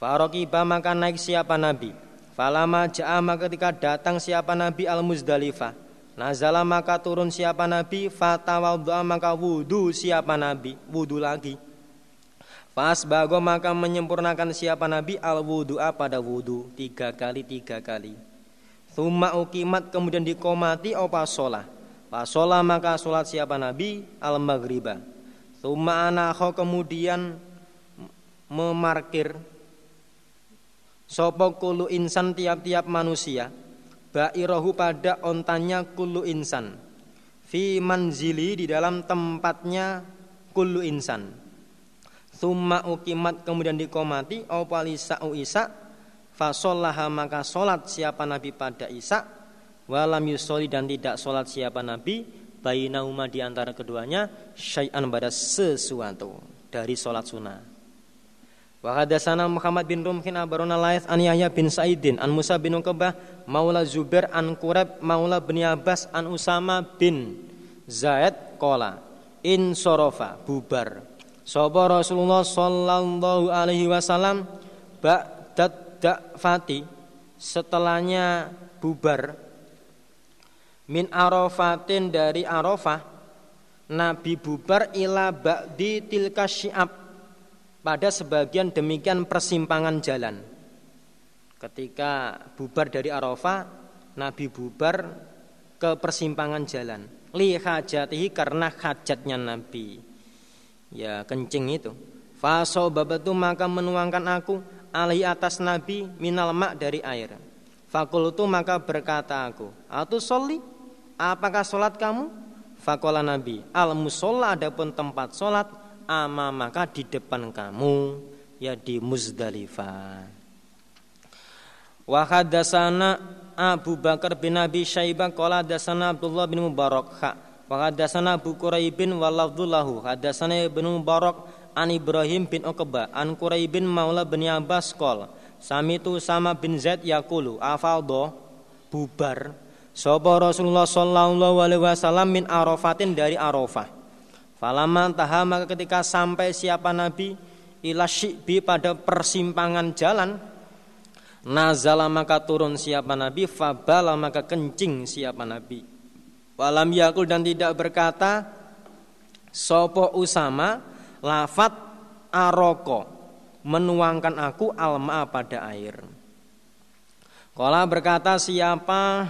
Farokiba maka naik siapa Nabi. Falama ja'a maka ketika datang siapa Nabi al-Muzdalifah Nazala maka turun siapa Nabi, fatawaddu'a maka wudu siapa Nabi, wudu lagi. Fasbago maka menyempurnakan siapa Nabi al-wudu'a pada wudu 3 kali. Tsumma uqimat kemudian diqomati apa shalah. Fasolah maka sholat siapa Nabi al-maghriba. Tsumma anakho kemudian memarkir sapa kullu insan tiap-tiap manusia ba'irohu pada ontanya kullu insan fi manzili di dalam tempatnya kullu insan. Tsumma uqimat kemudian diqomati apa lisa'u isa fasallaha maka salat siapa Nabi pada isa walam yusoli dan tidak salat siapa Nabi bainauma di antara keduanya syai'an pada sesuatu dari salat sunnah. Wa hadatsana Muhammad bin Rumhin abarona Laits an Yahya bin Sa'idin an Musa bin Uqbah maula Zubair an Qurab maula bin Abbas an Usama bin Zaid qala in sorofa bubar sapa Rasulullah sallallahu alaihi wasallam ba'dat da'fati setelahnya bubar min Arafatin dari Arafah Nabi bubar ila ba'di tilka syi'ab pada sebagian demikian persimpangan jalan. Ketika bubar dari Arafah, Nabi bubar ke persimpangan jalan. Li hajatihi karena hajatnya Nabi. Ya kencing itu. Fasobabatu maka menuangkan aku alaihi atas Nabi minal ma' dari air. Fakultu maka berkata aku, atusholli? Apakah sholat kamu? Fakola Nabi, al musolla adapun tempat sholat ama maka di depan kamu ya di Muzdalifah. Wa hadatsana Abu Bakar bin Abi Syaibah qala hadatsana Abdullah bin Mubarak wa hadatsana Abu Quraib bin walafdullahu hadatsana Ibnu Mubarak an Ibrahim bin Uqbah an Quraib bin maula bin Abbas qol samitu sama bin Zaid yaqulu afadho bubar sapa Rasulullah sallallahu alaihi wasallam min Arafatin dari Arafah. Falaman taha maka ketika sampai siapa Nabi ila syi'bi pada persimpangan jalan nazala maka turun siapa Nabi fabala maka kencing siapa Nabi walam yakul dan tidak berkata sapa Usama lafat aroko menuangkan aku alma pada air. Kala berkata siapa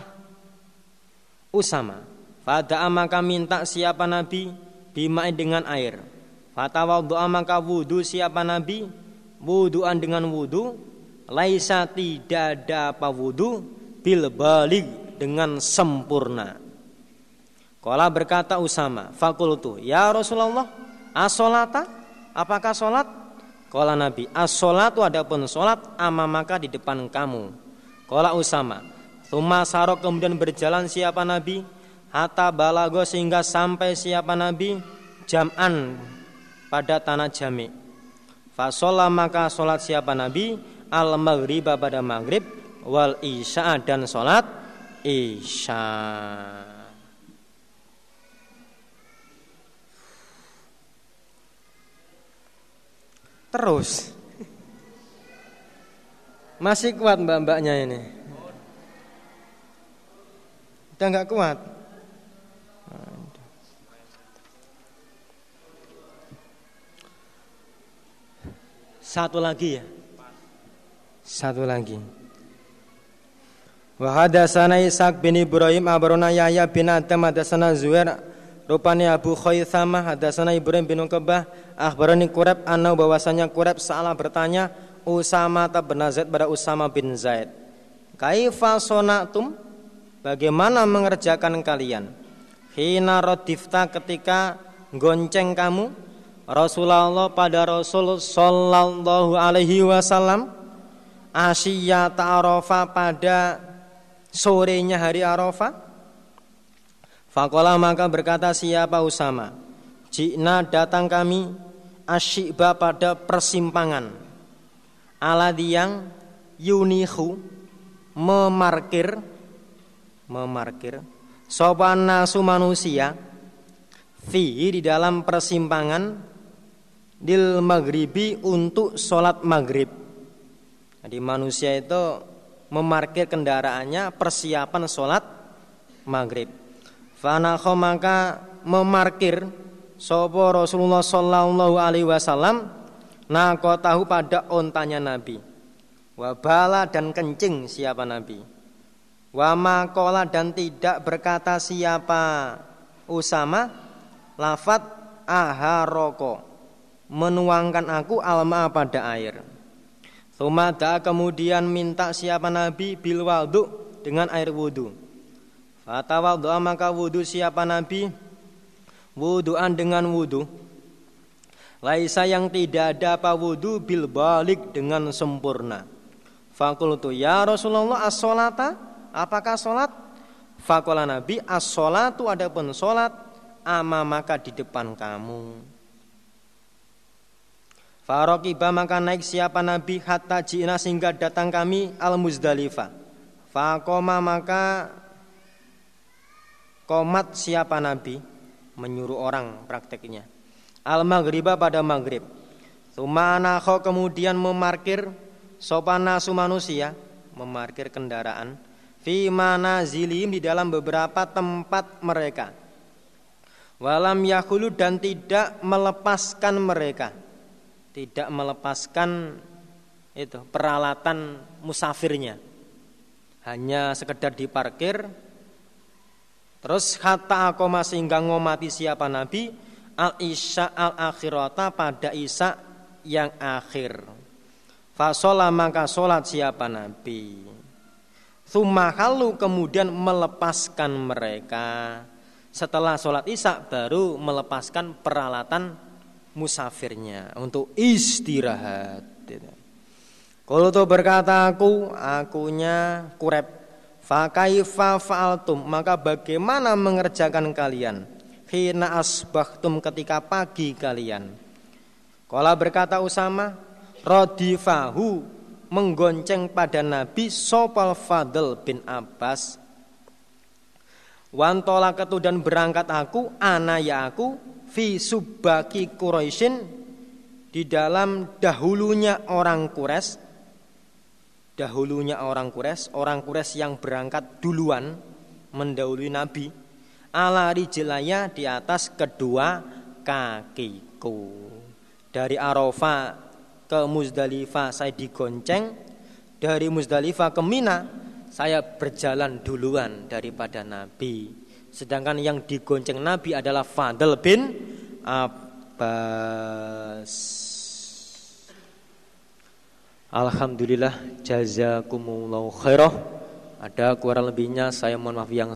Usama fada'a maka minta siapa Nabi bimai dengan air. Fatawaddu'a maka wudu siapa Nabi wudu'an dengan wudu laisa tidak ada apa wudu bil balig dengan sempurna. Qala berkata Usama fakultu ya Rasulullah as-sholata apakah sholat? Qala Nabi as-sholatu adapun sholat ama maka di depan kamu. Qala Usama tsumma sarok kemudian berjalan siapa Nabi hatta balago sehingga sampai siapa Nabi jam'an pada tanah jami. Fasolah maka sholat siapa Nabi al-maghriba pada maghrib wal isya dan sholat isya. Terus masih kuat mbak-mbaknya ini? Udah gak kuat? Satu lagi. Wa hadatsana Ishaq bin Ibrahim abarona Yahya bin Adam hadatsana Zuhair rupane Abu Khaisamah hadatsana Ibrahim bin Uqbah akhbarani Qurab anna bahwasanya Qurab salah bertanya Usama bin Zaid pada Usama bin Zaid. Kaifa sonatum? Bagaimana mengerjakan kalian? Hina radifta ketika gonceng kamu Rasulullah pada Rasul sallallahu alaihi wasallam asyiyat Arafah pada sorenya hari Arafah. Faqala maka berkata siapa Usama jina datang kami asyiba pada persimpangan aladi yang yunihu memarkir sopan nasu manusia fi di dalam persimpangan dil maghribi untuk sholat maghrib. Jadi manusia itu memarkir kendaraannya persiapan sholat maghrib. Fanakho maka memarkir sopo Rasulullah sallallahu alaihi wasallam nakotahu pada ontanya Nabi. Wabala dan kencing siapa Nabi. Wamakola dan tidak berkata siapa Usama. Lafat aharoko menuangkan aku alma pada air. Tsumada kemudian minta siapa Nabi bil waldu dengan air wudu. Fatawaddu maka wudu siapa Nabi wuduan dengan wudu. Laisa yang tidak ada apa wudu bil balik dengan sempurna. Faqultu ya Rasulullah as-salata apakah salat? Faqala Nabi as-salatu adapun salat ama maka di depan kamu. Farokiba maka naik siapa Nabi hatta jina sehingga datang kami al-Muzdalifah. Fakoma maka komat siapa Nabi menyuruh orang prakteknya al-Maghriba pada Maghrib. Sumanakho kemudian memarkir sopana sumanusia memarkir kendaraan fi manazilim di dalam beberapa tempat mereka. Walam yahulu dan tidak melepaskan mereka. Tidak melepaskan itu peralatan musafirnya. Hanya sekedar diparkir. Terus hatta akoma sehingga ngomati siapa Nabi al-isya al-akhirata pada isya yang akhir. Fasola maka sholat siapa Nabi. Tsummahalu kemudian melepaskan mereka. Setelah sholat isya baru melepaskan peralatan musafirnya untuk istirahat. Qultu berkata aku, akunya Qureb. Fa kaifa fa'altum maka bagaimana mengerjakan kalian? Hina asbahtum ketika pagi kalian. Qala berkata Usama, radifahu menggonceng pada Nabi sopal Fadl bin Abbas. Wantola ketu dan berangkat aku anaya aku fi subbaki Quraisyin di dalam dahulunya orang Quraisy. Dahulunya orang Quraisy, orang Quraisy yang berangkat duluan mendahului Nabi. Ala rijlaya di atas kedua kakiku. Dari Arafah ke Muzdalifah saya digonceng, dari Muzdalifah ke Mina saya berjalan duluan daripada Nabi. Sedangkan yang digonceng Nabi adalah Fadl bin Abbas. Alhamdulillah jazakumullahu khairah. Ada kurang lebihnya saya mohon maaf yang